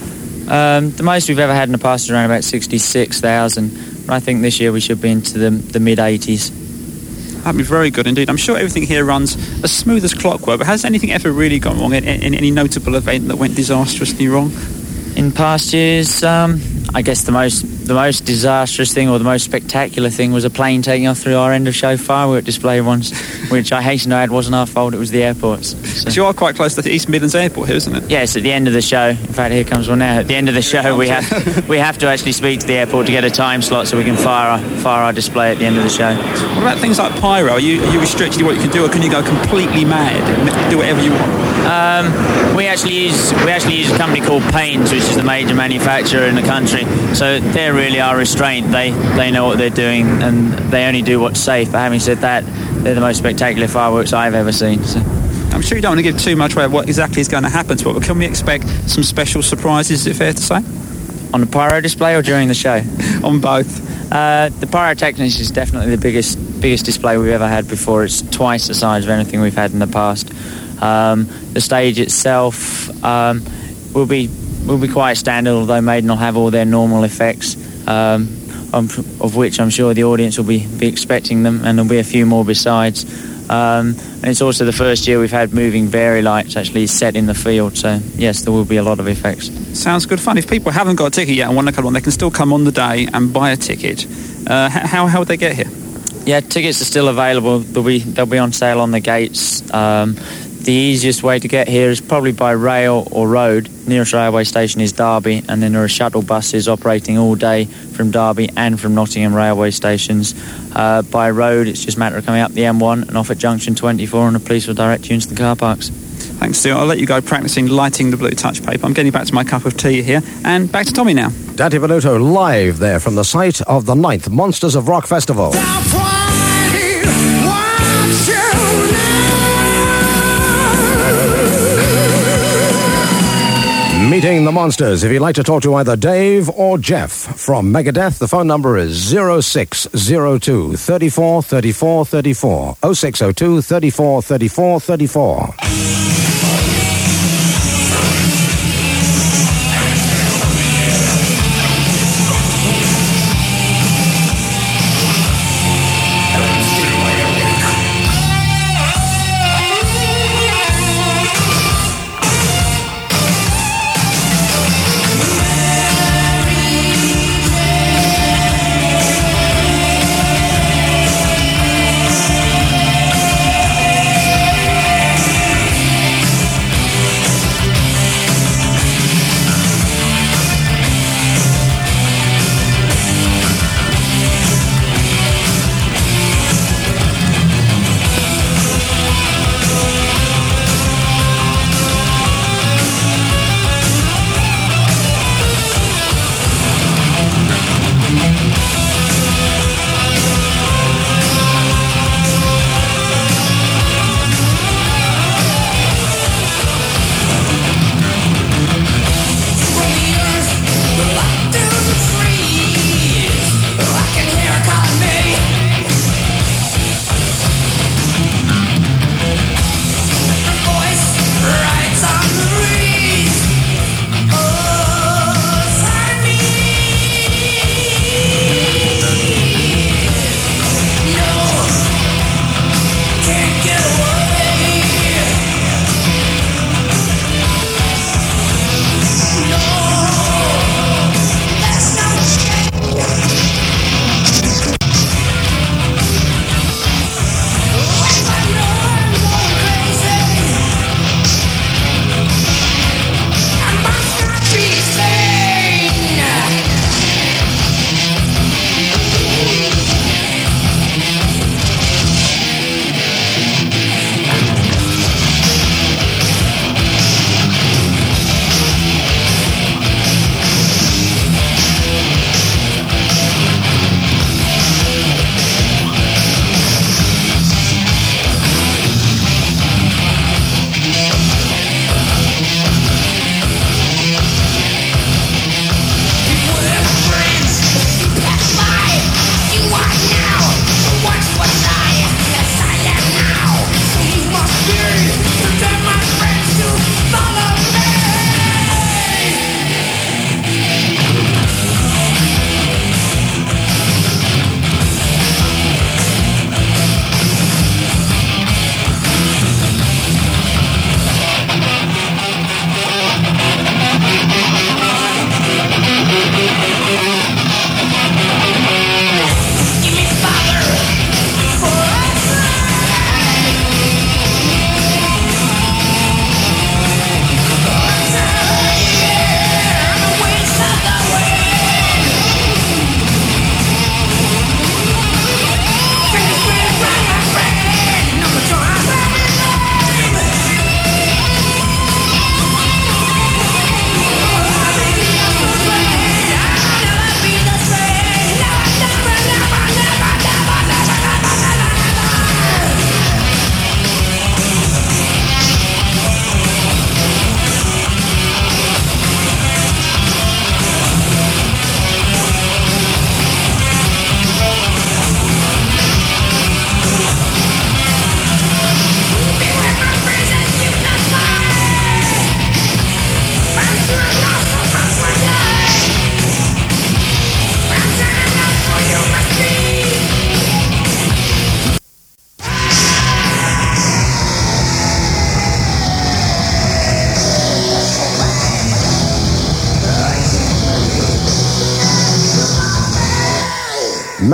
Um, the most we've ever had in the past is around about sixty-six thousand. I think this year we should be into the, the mid-eighties. That'd be very good indeed. I'm sure everything here runs as smooth as clockwork, but has anything ever really gone wrong in, in any notable event that went disastrously wrong? In past years, um, I guess the most the most disastrous thing or the most spectacular thing was a plane taking off through our end-of-show firework display once, which I hasten to add wasn't our fault, it was the airport's. So you are quite close to the East Midlands Airport here, isn't it? Yes, at the end of the show. In fact, here comes one now. At the end of the show, we have we have to actually speak to the airport to get a time slot so we can fire our, fire our display at the end of the show. What about things like pyro? Are you, are you restricted to what you can do, or can you go completely mad and do whatever you want? Um, we actually use we actually use a company called Payne's, which is the major manufacturer in the country. So they're really our restraint. They they know what they're doing and they only do what's safe. But having said that, they're the most spectacular fireworks I've ever seen. So. I'm sure you don't want to give too much away of what exactly is going to happen to it, but can we expect some special surprises, is it fair to say? On the pyro display or during the show? On both. Uh, the pyrotechnics is definitely the biggest biggest display we've ever had before. It's twice the size of anything we've had in the past. Um, the stage itself um, will be will be quite standard, although Maiden will have all their normal effects, um, of which I'm sure the audience will be, be expecting them, and there'll be a few more besides. Um, and it's also the first year we've had moving Vari lights actually set in the field, so yes, there will be a lot of effects. Sounds good fun. If people haven't got a ticket yet and want to come on, they can still come on the day and buy a ticket. Uh, how how would they get here? Yeah, tickets are still available. They'll be they'll be on sale on the gates. Um, The easiest way to get here is probably by rail or road. Nearest railway station is Derby, and then there are shuttle buses operating all day from Derby and from Nottingham railway stations. Uh, by road, it's just a matter of coming up the M one and off at Junction twenty-four, and the police will direct you into the car parks. Thanks, Stuart. I'll let you go practising lighting the blue touch paper. I'm getting back to my cup of tea here. And back to Tommy now. Dante Venuto live there from the site of the ninth Monsters of Rock Festival. Meeting the Monsters. If you'd like to talk to either Dave or Jeff from Megadeth, the phone number is zero six zero two, three four, three four, three four, oh six oh two, three four, three four, three four.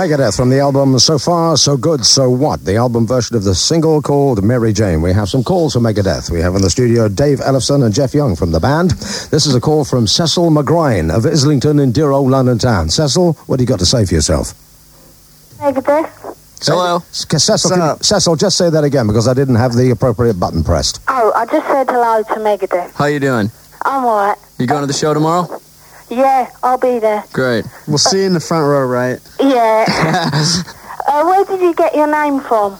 Megadeth from the album So Far, So Good, So What, the album version of the single called Mary Jane. We have some calls for Megadeth. We have in the studio Dave Ellefson and Jeff Young from the band. This is a call from Cecil McGrine of Islington in dear old London town. Cecil, what do you got to say for yourself? Megadeth. Hello. Cecil, can, Cecil, just say that again because I didn't have the appropriate button pressed. Oh, I just said hello to Megadeth. How you doing? I'm all right. You going uh, to the show tomorrow? Yeah, I'll be there. Great. We'll uh, see you in the front row, right? Yeah. uh, where did you get your name from?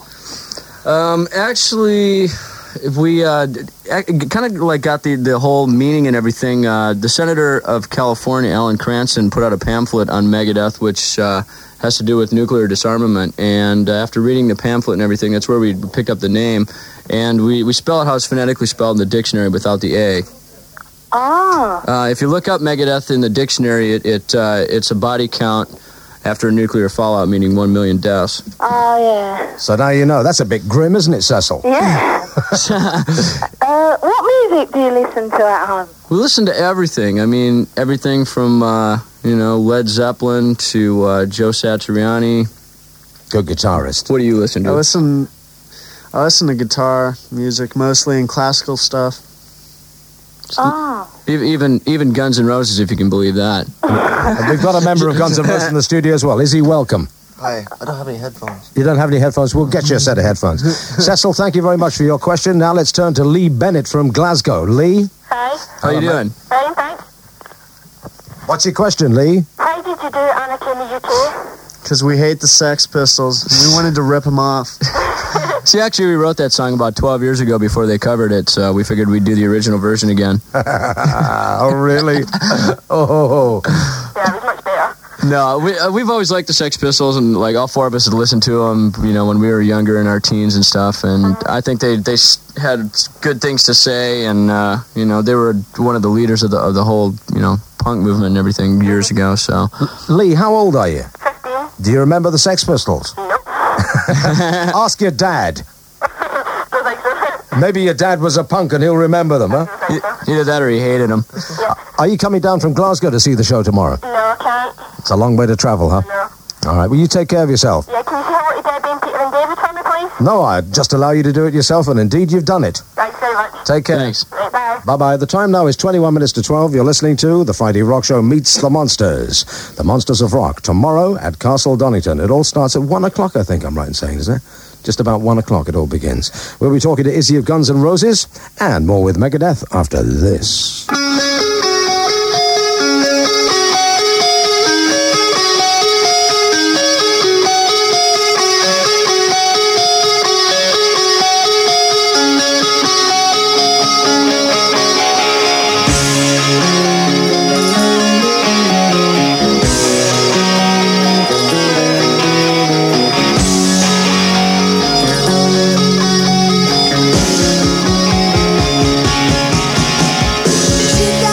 Um, actually, if we uh, kind of like got the, the whole meaning and everything. Uh, the senator of California, Alan Cranston, put out a pamphlet on Megadeth, which... Uh, has to do with nuclear disarmament, and uh, after reading the pamphlet and everything, that's where we pick up the name, and we, we spell it how it's phonetically spelled in the dictionary without the A. Ah. Oh. Uh, if you look up Megadeth in the dictionary, it, it uh, it's a body count after a nuclear fallout, meaning one million deaths. Oh, yeah. So now you know. That's a bit grim, isn't it, Cecil? Yeah. uh, what music do you listen to at home? We listen to everything. I mean, everything from... Uh, You know, Led Zeppelin to uh, Joe Satriani. Good guitarist. What do you listen to? I listen, I listen to guitar music, mostly in classical stuff. Ah. Oh. Even, even Guns N' Roses, if you can believe that. We've got a member of Guns N' Roses in the studio as well. Izzy, welcome. Hi. I don't have any headphones. You don't have any headphones? We'll get you a set of headphones. Cecil, thank you very much for your question. Now let's turn to Lee Bennett from Glasgow. Lee? Hi. How are you doing? Fine, thanks. What's your question, Lee? Why did you do Anarchy in the U K? Because we hate the Sex Pistols. We wanted to rip them off. See, actually, we wrote that song about twelve years ago before they covered it, so we figured we'd do the original version again. Oh, really? Oh. Yeah, it was much better. No, we, uh, we've always liked the Sex Pistols, and like all four of us had listened to them, you know, when we were younger in our teens and stuff, and I think they, they had good things to say, and, uh, you know, they were one of the leaders of the of the whole, you know, punk movement and everything years ago, so... Lee, how old are you? fifteen. Do you remember the Sex Pistols? Nope. Ask your dad. Maybe your dad was a punk and he'll remember them, huh? Either that or he hated them. Yeah. Are you coming down from Glasgow to see the show tomorrow? No, I can't. It's a long way to travel, huh? No. All right, well, you take care of yourself. Yeah, can you tell what your dad being Peter and David for me, please? No, I just allow you to do it yourself, and indeed you've done it. Thanks very much. Take care. Thanks. Right, bye. Bye-bye. The time now is twenty-one minutes to twelve. You're listening to The Friday Rock Show Meets the Monsters. The Monsters of Rock, tomorrow at Castle Donington. It all starts at one o'clock, I think I'm right in saying, isn't it? Just about one o'clock it all begins. We'll be talking to Izzy of Guns N' Roses and more with Megadeth after this. She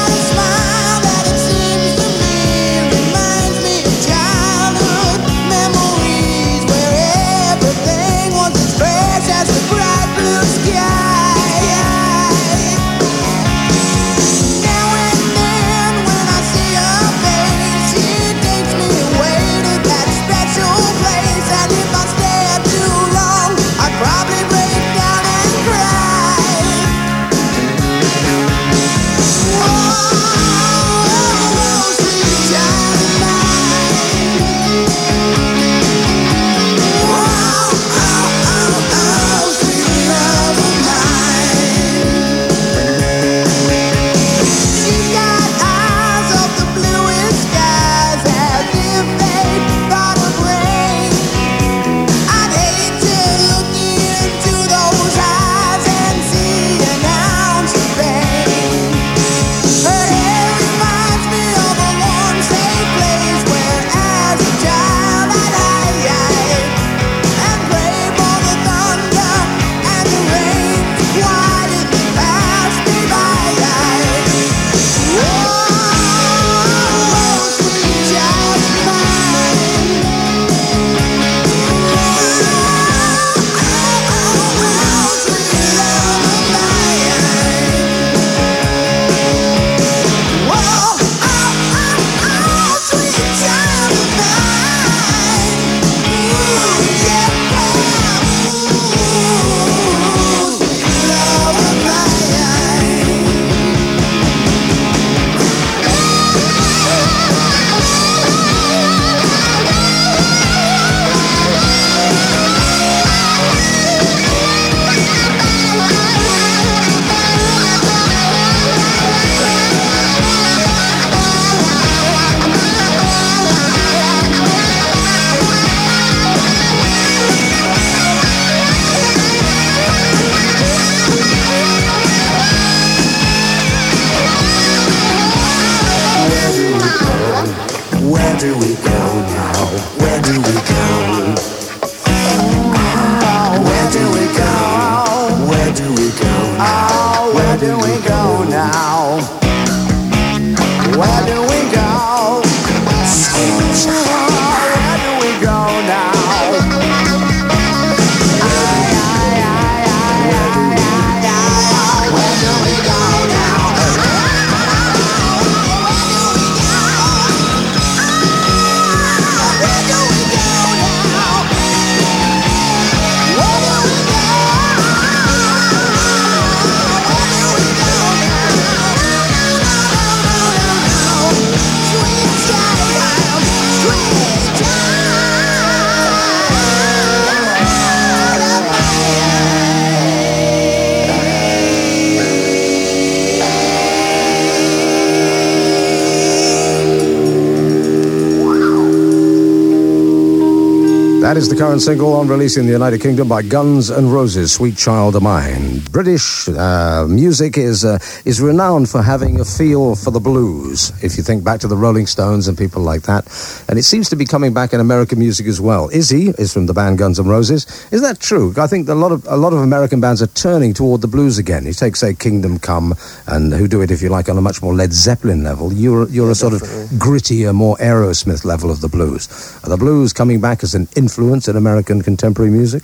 That is the current single on release in the United Kingdom by Guns N' Roses, Sweet Child of Mine. British uh, music is uh, is renowned for having a feel for the blues, if you think back to the Rolling Stones and people like that. And it seems to be coming back in American music as well. Izzy is from the band Guns N' Roses. Isn't that true? I think a lot of a lot of American bands are turning toward the blues again. You take, say, Kingdom Come and Who Do It, if you like, on a much more Led Zeppelin level. You're, you're yeah, a sort definitely. of grittier, more Aerosmith level of the blues. Are the blues coming back as an influence in American contemporary music?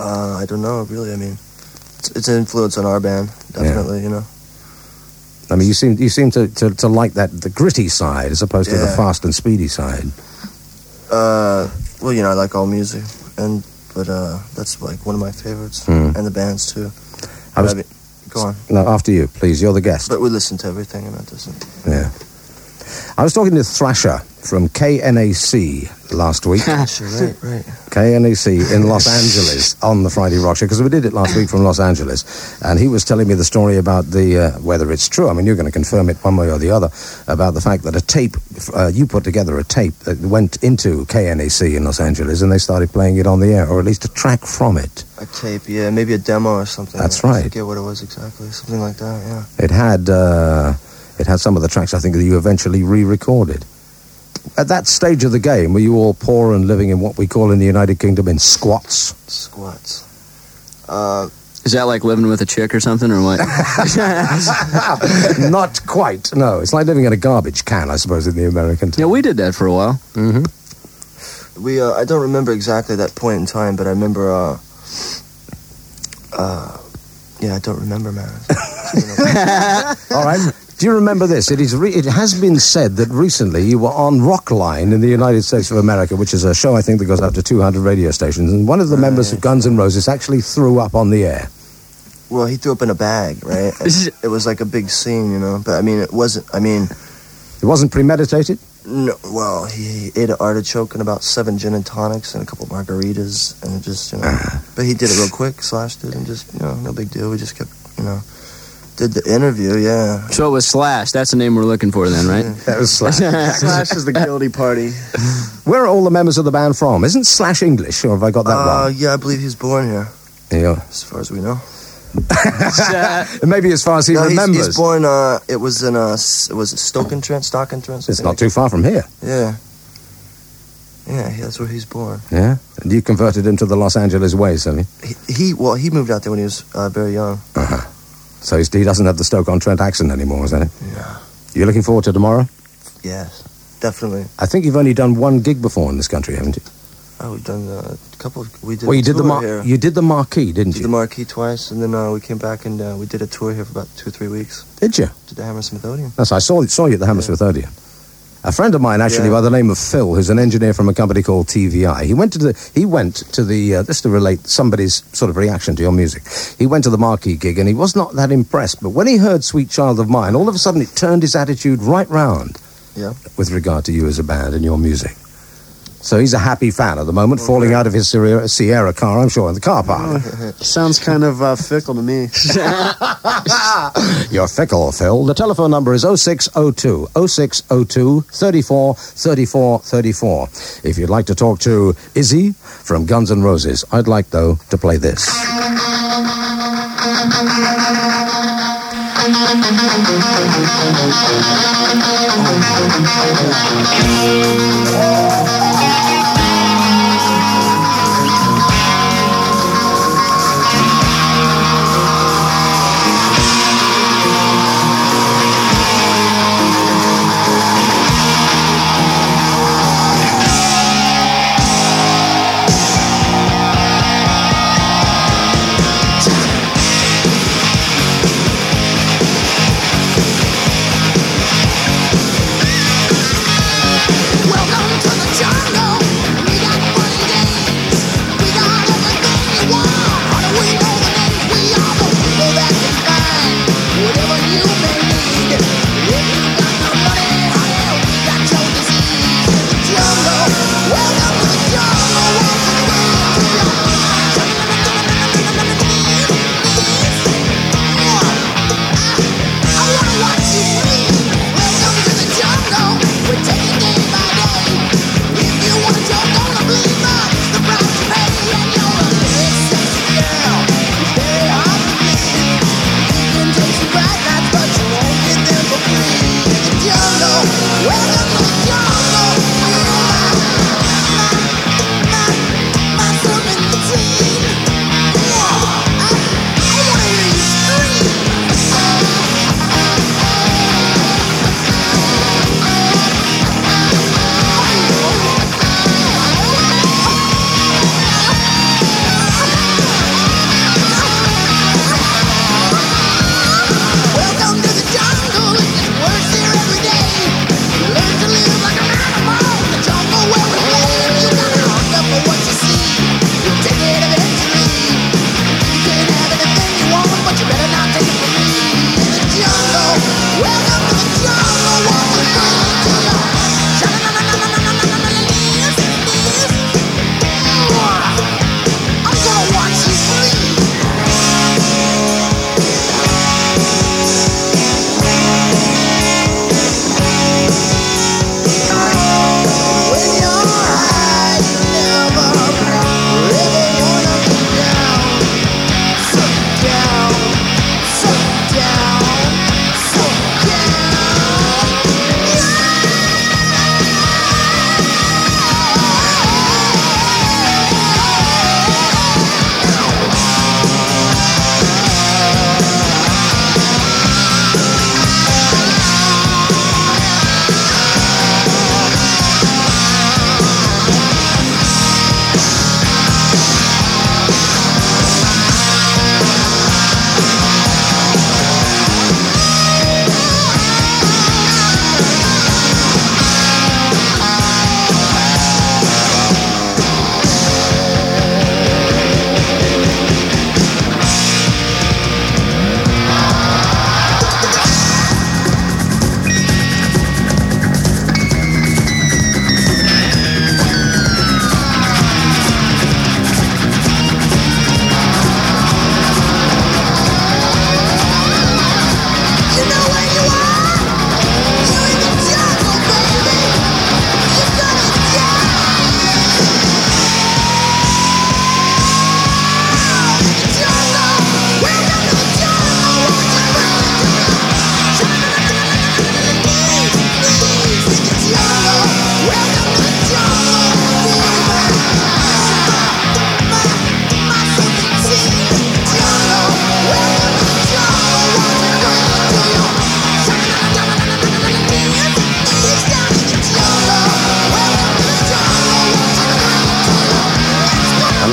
Uh, I don't know, really. I mean, it's, it's an influence on our band, definitely, yeah. you know. I mean, you seem you seem to, to, to like that, the gritty side, as opposed yeah. to the fast and speedy side. Uh, well, you know, I like all music, and but uh, that's like one of my favorites, mm. and the bands too. I was, I mean, go on. No, after you, please. You're the guest. But we listen to everything, and that doesn't. Yeah. I was talking to Thrasher from K N A C last week. Thrasher, right, right. K N A C in Los Angeles on the Friday Rock Show, because we did it last week from Los Angeles. And he was telling me the story about the, uh, whether it's true, I mean, you're going to confirm it one way or the other, about the fact that a tape, uh, you put together a tape that went into K N A C in Los Angeles and they started playing it on the air, or at least a track from it. A tape, yeah, maybe a demo or something. That's right. I forget what it was exactly, something like that, yeah. It had... Uh, It had some of the tracks, I think, that you eventually re-recorded. At that stage of the game, were you all poor and living in what we call in the United Kingdom in squats? Squats. Uh, Is that like living with a chick or something, or what? Not quite, no. It's like living in a garbage can, I suppose, in the American town. Yeah, we did that for a while. Mm-hmm. We, uh, I don't remember exactly that point in time, but I remember... Uh, uh, yeah, I don't remember, man. All right. Do you remember this? It is. Re- it has been said that recently you were on Rockline in the United States of America, which is a show, I think, that goes out to two hundred radio stations, and one of the right. members of Guns N' Roses actually threw up on the air. Well, he threw up in a bag, right? It, it was like a big scene, you know, but, I mean, it wasn't, I mean... It wasn't premeditated? No, well, he ate an artichoke and about seven gin and tonics and a couple margaritas, and it just, you know... Ah. But he did it real quick, Slash did, and just, you know, no big deal, we just kept, you know... Did the interview, yeah. So it was Slash. That's the name we're looking for then, right? That was Slash. Slash is the guilty party. Where are all the members of the band from? Isn't Slash English, or have I got that uh, wrong? Yeah, I believe he's born here. Yeah. As far as we know. Maybe as far as he no, remembers. He's, he's born, uh, it was in uh, it was Stoke-on-Trent, Stoke-on-Trent. It's not like too far from here. Yeah. Yeah, that's where he's born. Yeah? And you converted him to the Los Angeles ways, have you? He, he, well, he moved out there when he was uh, very young. Uh-huh. So he's, he doesn't have the Stoke-on-Trent accent anymore, is that it? Yeah. You're looking forward to tomorrow? Yes, definitely. I think you've only done one gig before in this country, haven't you? Oh, we've done uh, a couple of... We did well, you did the mar- here. You did the Marquee, didn't did you? Did the Marquee twice, and then uh, we came back and uh, we did a tour here for about two or three weeks. Did you? Did the Hammersmith Odeon. That's I saw, saw you at the Hammersmith yeah. Odeon. A friend of mine, actually, yeah. by the name of Phil, who's an engineer from a company called T V I, he went to the, he went to the, uh, just to relate somebody's sort of reaction to your music, he went to the Marquee gig and he was not that impressed, but when he heard Sweet Child of Mine, all of a sudden it turned his attitude right round yeah. with regard to you as a band and your music. So he's a happy fan at the moment, okay. falling out of his Sierra, Sierra car, I'm sure, in the car park. Sounds kind of uh, fickle to me. You're fickle, Phil. The telephone number is oh six oh two, oh six oh two, three four, three four, three four. If you'd like to talk to Izzy from Guns N' Roses, I'd like, though, to play this. Welcome to the jungle.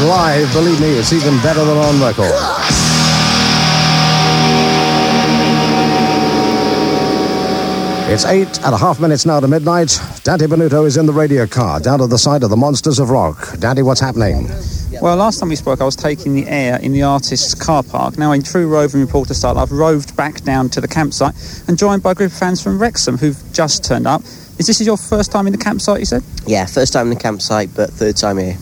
live, believe me, it's even better than on record. It's eight and a half minutes now to midnight. Dante Benuto is in the radio car, down to the side of the Monsters of Rock. Dante, what's happening? Well, last time we spoke, I was taking the air in the artist's car park. Now, in true roving reporter style, I've roved back down to the campsite and joined by a group of fans from Wrexham who've just turned up. Is this your first time in the campsite, you said? Yeah, first time in the campsite, but third time here.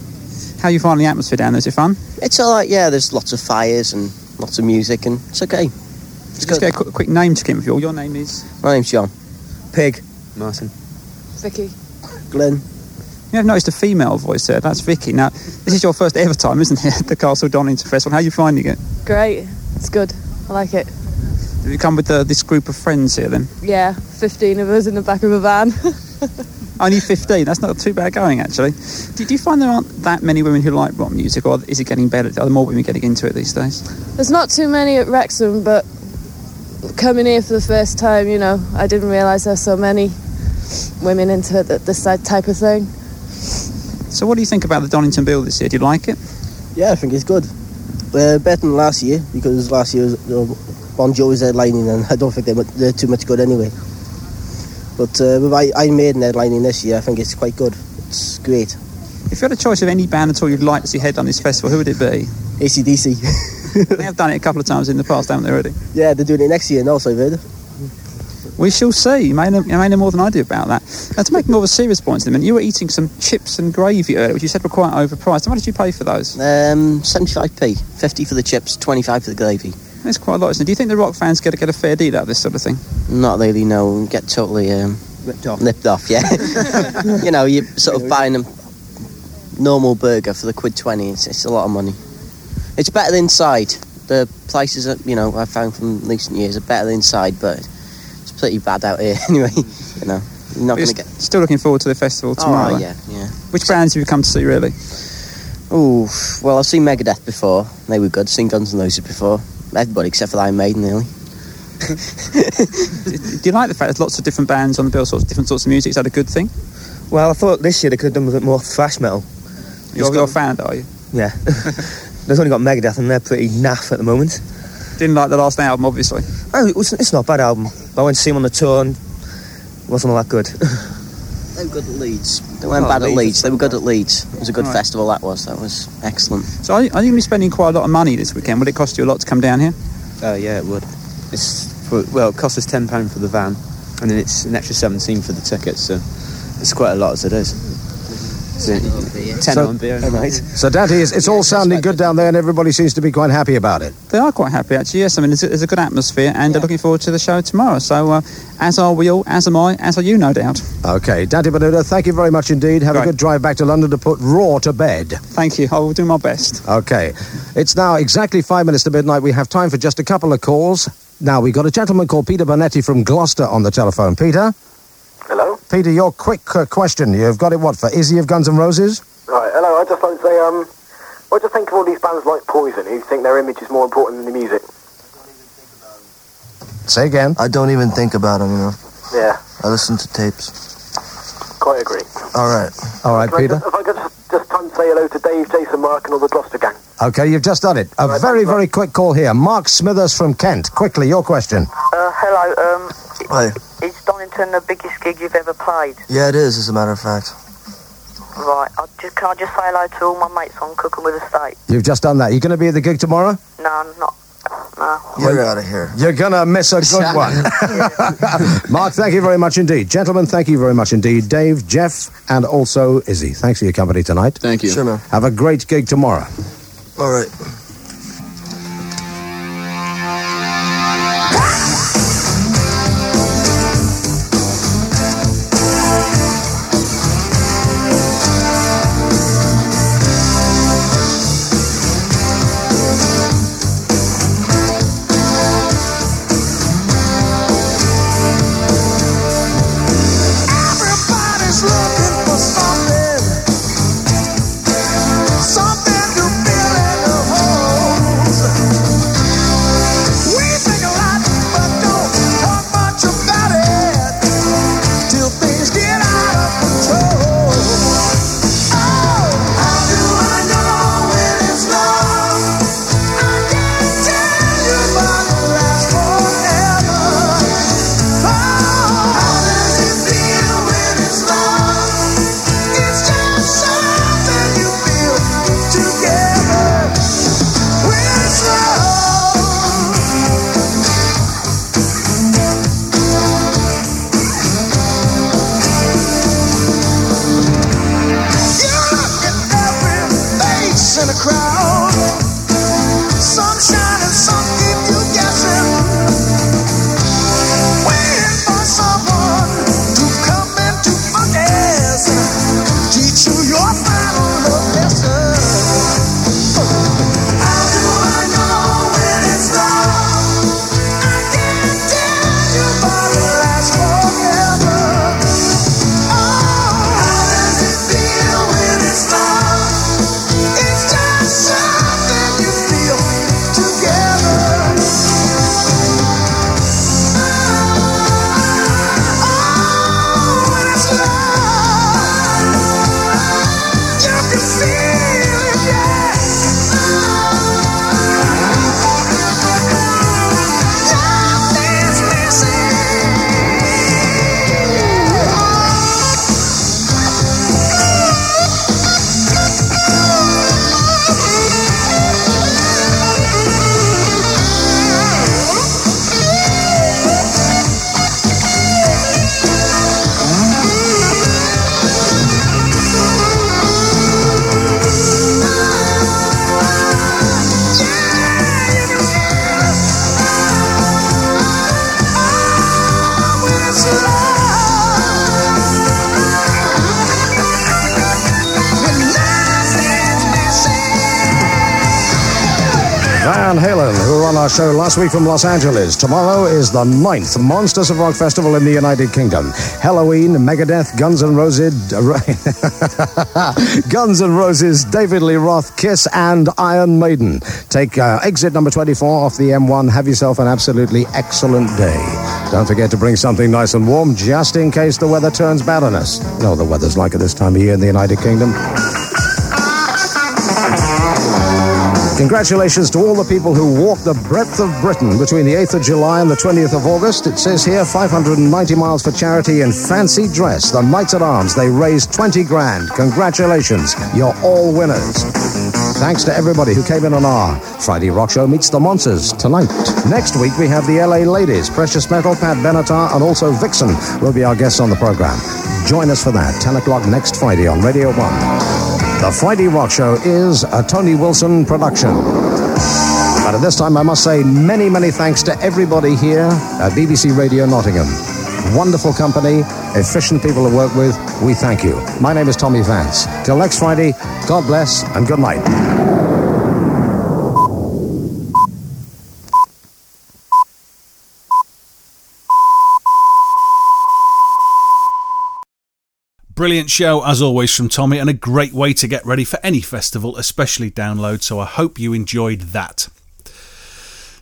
How are you finding the atmosphere down there? Is it fun? It's all right, yeah. There's lots of fires and lots of music, and it's okay. It's Let's get a quick name skim for you all. Your name is? My name's John. Pig. Martin. Vicky. Glenn. You have noticed a female voice there. That's Vicky. Now, this is your first ever time, isn't it, at the Castle Donington Festival. How are you finding it? Great. It's good. I like it. Have you come with the, this group of friends here, then? Yeah, fifteen of us in the back of a van. Only fifteen? That's not too bad going, actually. Do, do you find there aren't that many women who like rock music, or is it getting better? Are there more women getting into it these days? There's not too many at Wrexham, but coming here for the first time, you know, I didn't realise there's so many women into it, that this type of thing. So what do you think about the Donington Bill this year? Do you like it? Yeah, I think it's good. Uh, better than last year, because last year uh, Bon Jovi was headlining, and I don't think they're, they're too much good anyway. But uh, with Iron Maiden headlining this year, I think it's quite good. It's great. If you had a choice of any band at all you'd like to see headline this festival, who would it be? A C D C. They have done it a couple of times in the past, haven't they, already? Yeah, they're doing it next year now, so I've heard. We shall see. You may know, you may know more than I do about that. Now, to make more of a serious point in a minute, you were eating some chips and gravy earlier, which you said were quite overpriced. How much did you pay for those? Um, seventy-five p. fifty for the chips, twenty-five for the gravy. That's quite a lot, isn't it? Do you think the rock fans get, get a fair deal out of this sort of thing? Not really, no. Get totally... Um, ripped off. Ripped off, yeah. You know, you're sort of buying a normal burger for the quid twenty. It's, it's a lot of money. It's better inside. The places that, you know, I've found from recent years are better inside, but... pretty bad out here anyway, you know. You're not gonna get... Still looking forward to the festival tomorrow. Oh, yeah, yeah. Which bands have you come to see, really? Oh, well, I've seen Megadeth before. They were good. I've seen Guns N' Roses before. Everybody except for Iron Maiden, really. do, do you like the fact there's lots of different bands on the bill, sorts of different sorts of music? Is that a good thing? Well, I thought this year they could have done with it more thrash metal. You're, got... you're a fan, are you? Yeah. They've only got Megadeth, and they're pretty naff at the moment. Didn't like the last album, obviously. Oh, it's not a bad album. I went to see him on the tour and it wasn't all that good. They were good at Leeds. They weren't oh, bad Leeds. at Leeds. They were good at Leeds. It was a good right. festival, that was. That was excellent. So are you, are you going to be spending quite a lot of money this weekend? Would it cost you a lot to come down here? Oh, uh, yeah, it would. It's for, well, it cost us ten pounds for the van, and then it's an extra seventeen pounds for the tickets, so it's quite a lot as it is. So, so, right. so Daddy, it's, it's yeah, all sounding good down there, and everybody seems to be quite happy about it. They are quite happy, actually, yes. I mean, there's a, there's a good atmosphere, and yeah. They're looking forward to the show tomorrow. So, uh, as are we all, as am I, as are you, no doubt. OK, Dante Benuto, thank you very much indeed. Have right. a good drive back to London to put Raw to bed. Thank you, I will do my best. OK, it's now exactly five minutes to midnight. We have time for just a couple of calls. Now, we've got a gentleman called Peter Bonetti from Gloucester on the telephone. Peter? Hello? Peter, your quick uh, question. You've got it, what, for Izzy of Guns N' Roses? Right, hello. I'd just like to say, um, what do you think of all these bands like Poison, who think their image is more important than the music? Say again? I don't even think about them, you know. Yeah. I listen to tapes. Quite agree. All right. All right, so Peter. If I could just, just time to say hello to Dave, Jason, Mark, and all the Gloucester gang. OK, you've just done it. A right, very, very quick call here. Mark Smithers from Kent. Quickly, your question. Uh, hello, um... Hi. Is Donington the biggest gig you've ever played? Yeah, it is, as a matter of fact. Right. I just, can I just say hello to all my mates on Cooking with a Steak? You've just done that. Are you going to be at the gig tomorrow? No, I'm not. No. You're well, out of here. You're going to miss a good one. Mark, thank you very much indeed. Gentlemen, thank you very much indeed. Dave, Jeff, and also Izzy. Thanks for your company tonight. Thank you. Sure, man. Have a great gig tomorrow. All right. Something to fill in the hole. Show last week from Los Angeles. Tomorrow is the ninth Monsters of Rock Festival in the United Kingdom. Halloween, Megadeth, Guns N' Roses, Guns N' Roses, David Lee Roth, Kiss, and Iron Maiden. Take uh, exit number twenty-four off the M one. Have yourself an absolutely excellent day. Don't forget to bring something nice and warm, just in case the weather turns bad on us. You know what the weather's like at this time of year in the United Kingdom. Congratulations to all the people who walked the breadth of Britain between the eighth of July and the twentieth of August. It says here, five hundred ninety miles for charity in fancy dress. The Knights at Arms, they raised twenty grand. Congratulations, you're all winners. Thanks to everybody who came in on our Friday Rock Show Meets the Monsters tonight. Next week, we have the L A Ladies, Precious Metal, Pat Benatar, and also Vixen will be our guests on the program. Join us for that, ten o'clock next Friday on Radio one. The Friday Rock Show is a Tony Wilson production. But at this time, I must say many, many thanks to everybody here at B B C Radio Nottingham. Wonderful company, efficient people to work with. We thank you. My name is Tommy Vance. Till next Friday, God bless and good night. Brilliant show, as always, from Tommy, and a great way to get ready for any festival, especially Download, so I hope you enjoyed that.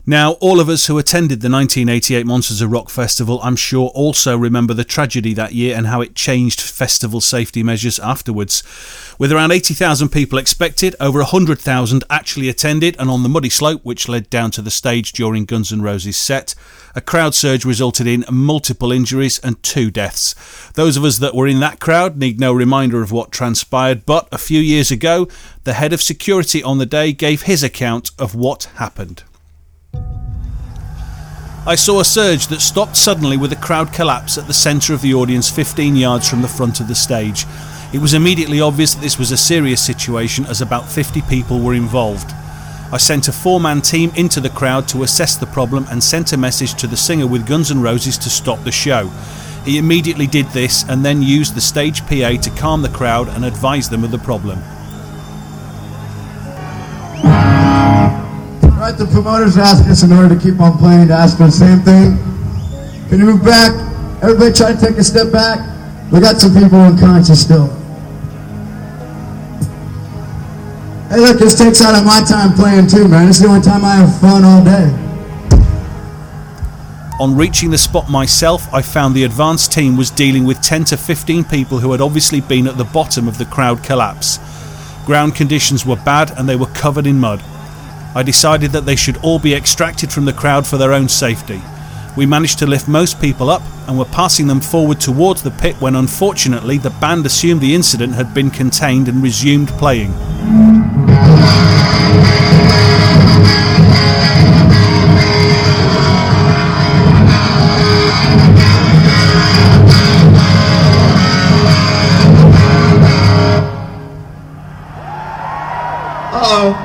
Now, all of us who attended the nineteen eighty-eight Monsters of Rock Festival, I'm sure, also remember the tragedy that year and how it changed festival safety measures afterwards. With around eighty thousand people expected, over one hundred thousand actually attended, and on the muddy slope, which led down to the stage during Guns N' Roses' set, a crowd surge resulted in multiple injuries and two deaths. Those of us that were in that crowd need no reminder of what transpired, but a few years ago, the head of security on the day gave his account of what happened. I saw a surge that stopped suddenly with a crowd collapse at the centre of the audience fifteen yards from the front of the stage. It was immediately obvious that this was a serious situation as about fifty people were involved. I sent a four-man team into the crowd to assess the problem and sent a message to the singer with Guns N' Roses to stop the show. He immediately did this and then used the stage P A to calm the crowd and advise them of the problem. Right, the promoters asked us, in order to keep on playing, to ask for the same thing. Can you move back? Everybody try to take a step back. We got some people unconscious still. Hey, look, this takes out of my time playing too, man. It's the only time I have fun all day. On reaching the spot myself, I found the advance team was dealing with ten to fifteen people who had obviously been at the bottom of the crowd collapse. Ground conditions were bad and they were covered in mud. I decided that they should all be extracted from the crowd for their own safety. We managed to lift most people up and were passing them forward towards the pit when, unfortunately, the band assumed the incident had been contained and resumed playing. Uh-oh.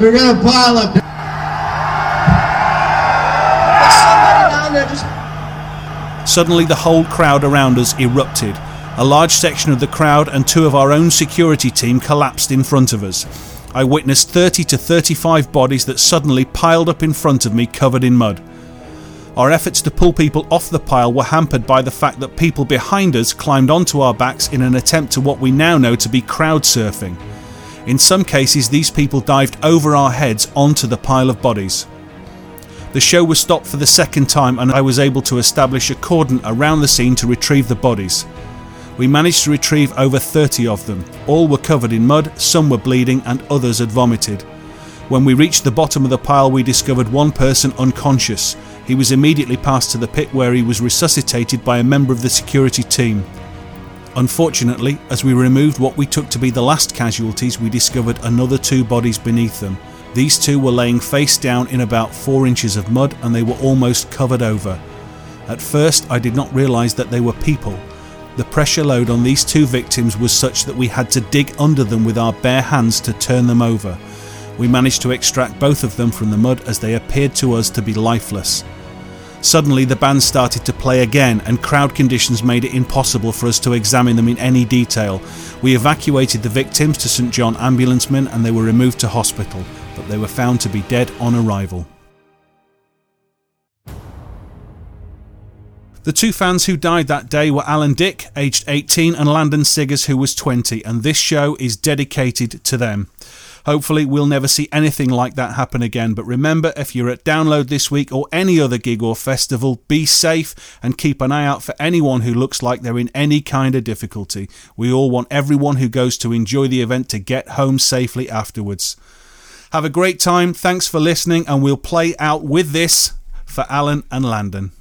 We're going to pile up. There's somebody down there just... Suddenly the whole crowd around us erupted. A large section of the crowd and two of our own security team collapsed in front of us. I witnessed thirty to thirty-five bodies that suddenly piled up in front of me covered in mud. Our efforts to pull people off the pile were hampered by the fact that people behind us climbed onto our backs in an attempt to what we now know to be crowd surfing. In some cases, these people dived over our heads onto the pile of bodies. The show was stopped for the second time and I was able to establish a cordon around the scene to retrieve the bodies. We managed to retrieve over thirty of them. All were covered in mud, some were bleeding and others had vomited. When we reached the bottom of the pile, we discovered one person unconscious. He was immediately passed to the pit where he was resuscitated by a member of the security team. Unfortunately, as we removed what we took to be the last casualties, we discovered another two bodies beneath them. These two were laying face down in about four inches of mud and they were almost covered over. At first, I did not realise that they were people. The pressure load on these two victims was such that we had to dig under them with our bare hands to turn them over. We managed to extract both of them from the mud as they appeared to us to be lifeless. Suddenly the band started to play again and crowd conditions made it impossible for us to examine them in any detail. We evacuated the victims to Saint John Ambulance Men and they were removed to hospital, but they were found to be dead on arrival. The two fans who died that day were Alan Dick, aged eighteen, and Landon Siggers, who was twenty, and this show is dedicated to them. Hopefully we'll never see anything like that happen again, but remember, if you're at Download this week or any other gig or festival, be safe and keep an eye out for anyone who looks like they're in any kind of difficulty. We all want everyone who goes to enjoy the event to get home safely afterwards. Have a great time, thanks for listening, and we'll play out with this for Alan and Landon.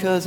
Cause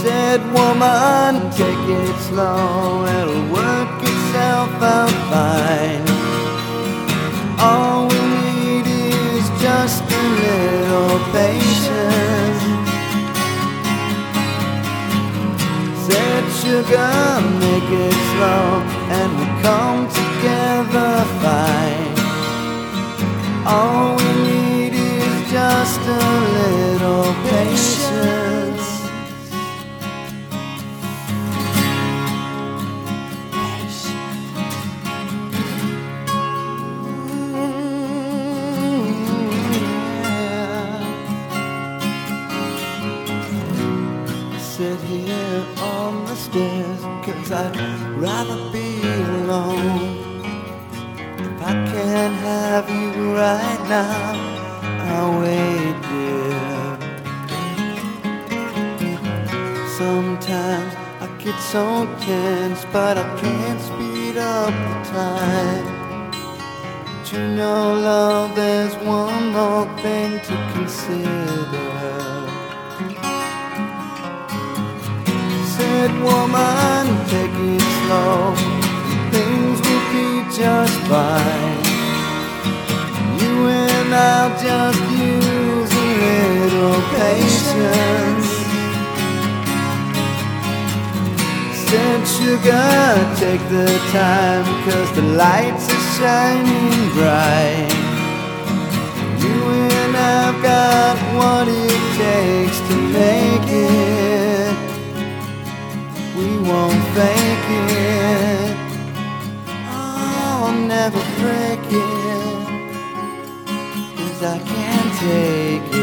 Said woman, take it slow, it'll work itself out fine. All we need is just a little patience. Said sugar, make it slow, and we'll come together fine. All we need is just a little patience. Cause I'd rather be alone. If I can't have you right now, I'll wait, dear. Sometimes I get so tense, but I can't speed up the time. But you know, love, there's one more thing to consider. Woman, take it slow, things will be just fine. You and I'll just use a little patience. sugar, take the time, cause the lights are shining bright. You and I've got what it takes to make it. We won't fake it. Oh, I'll never break it, cause I can't take it.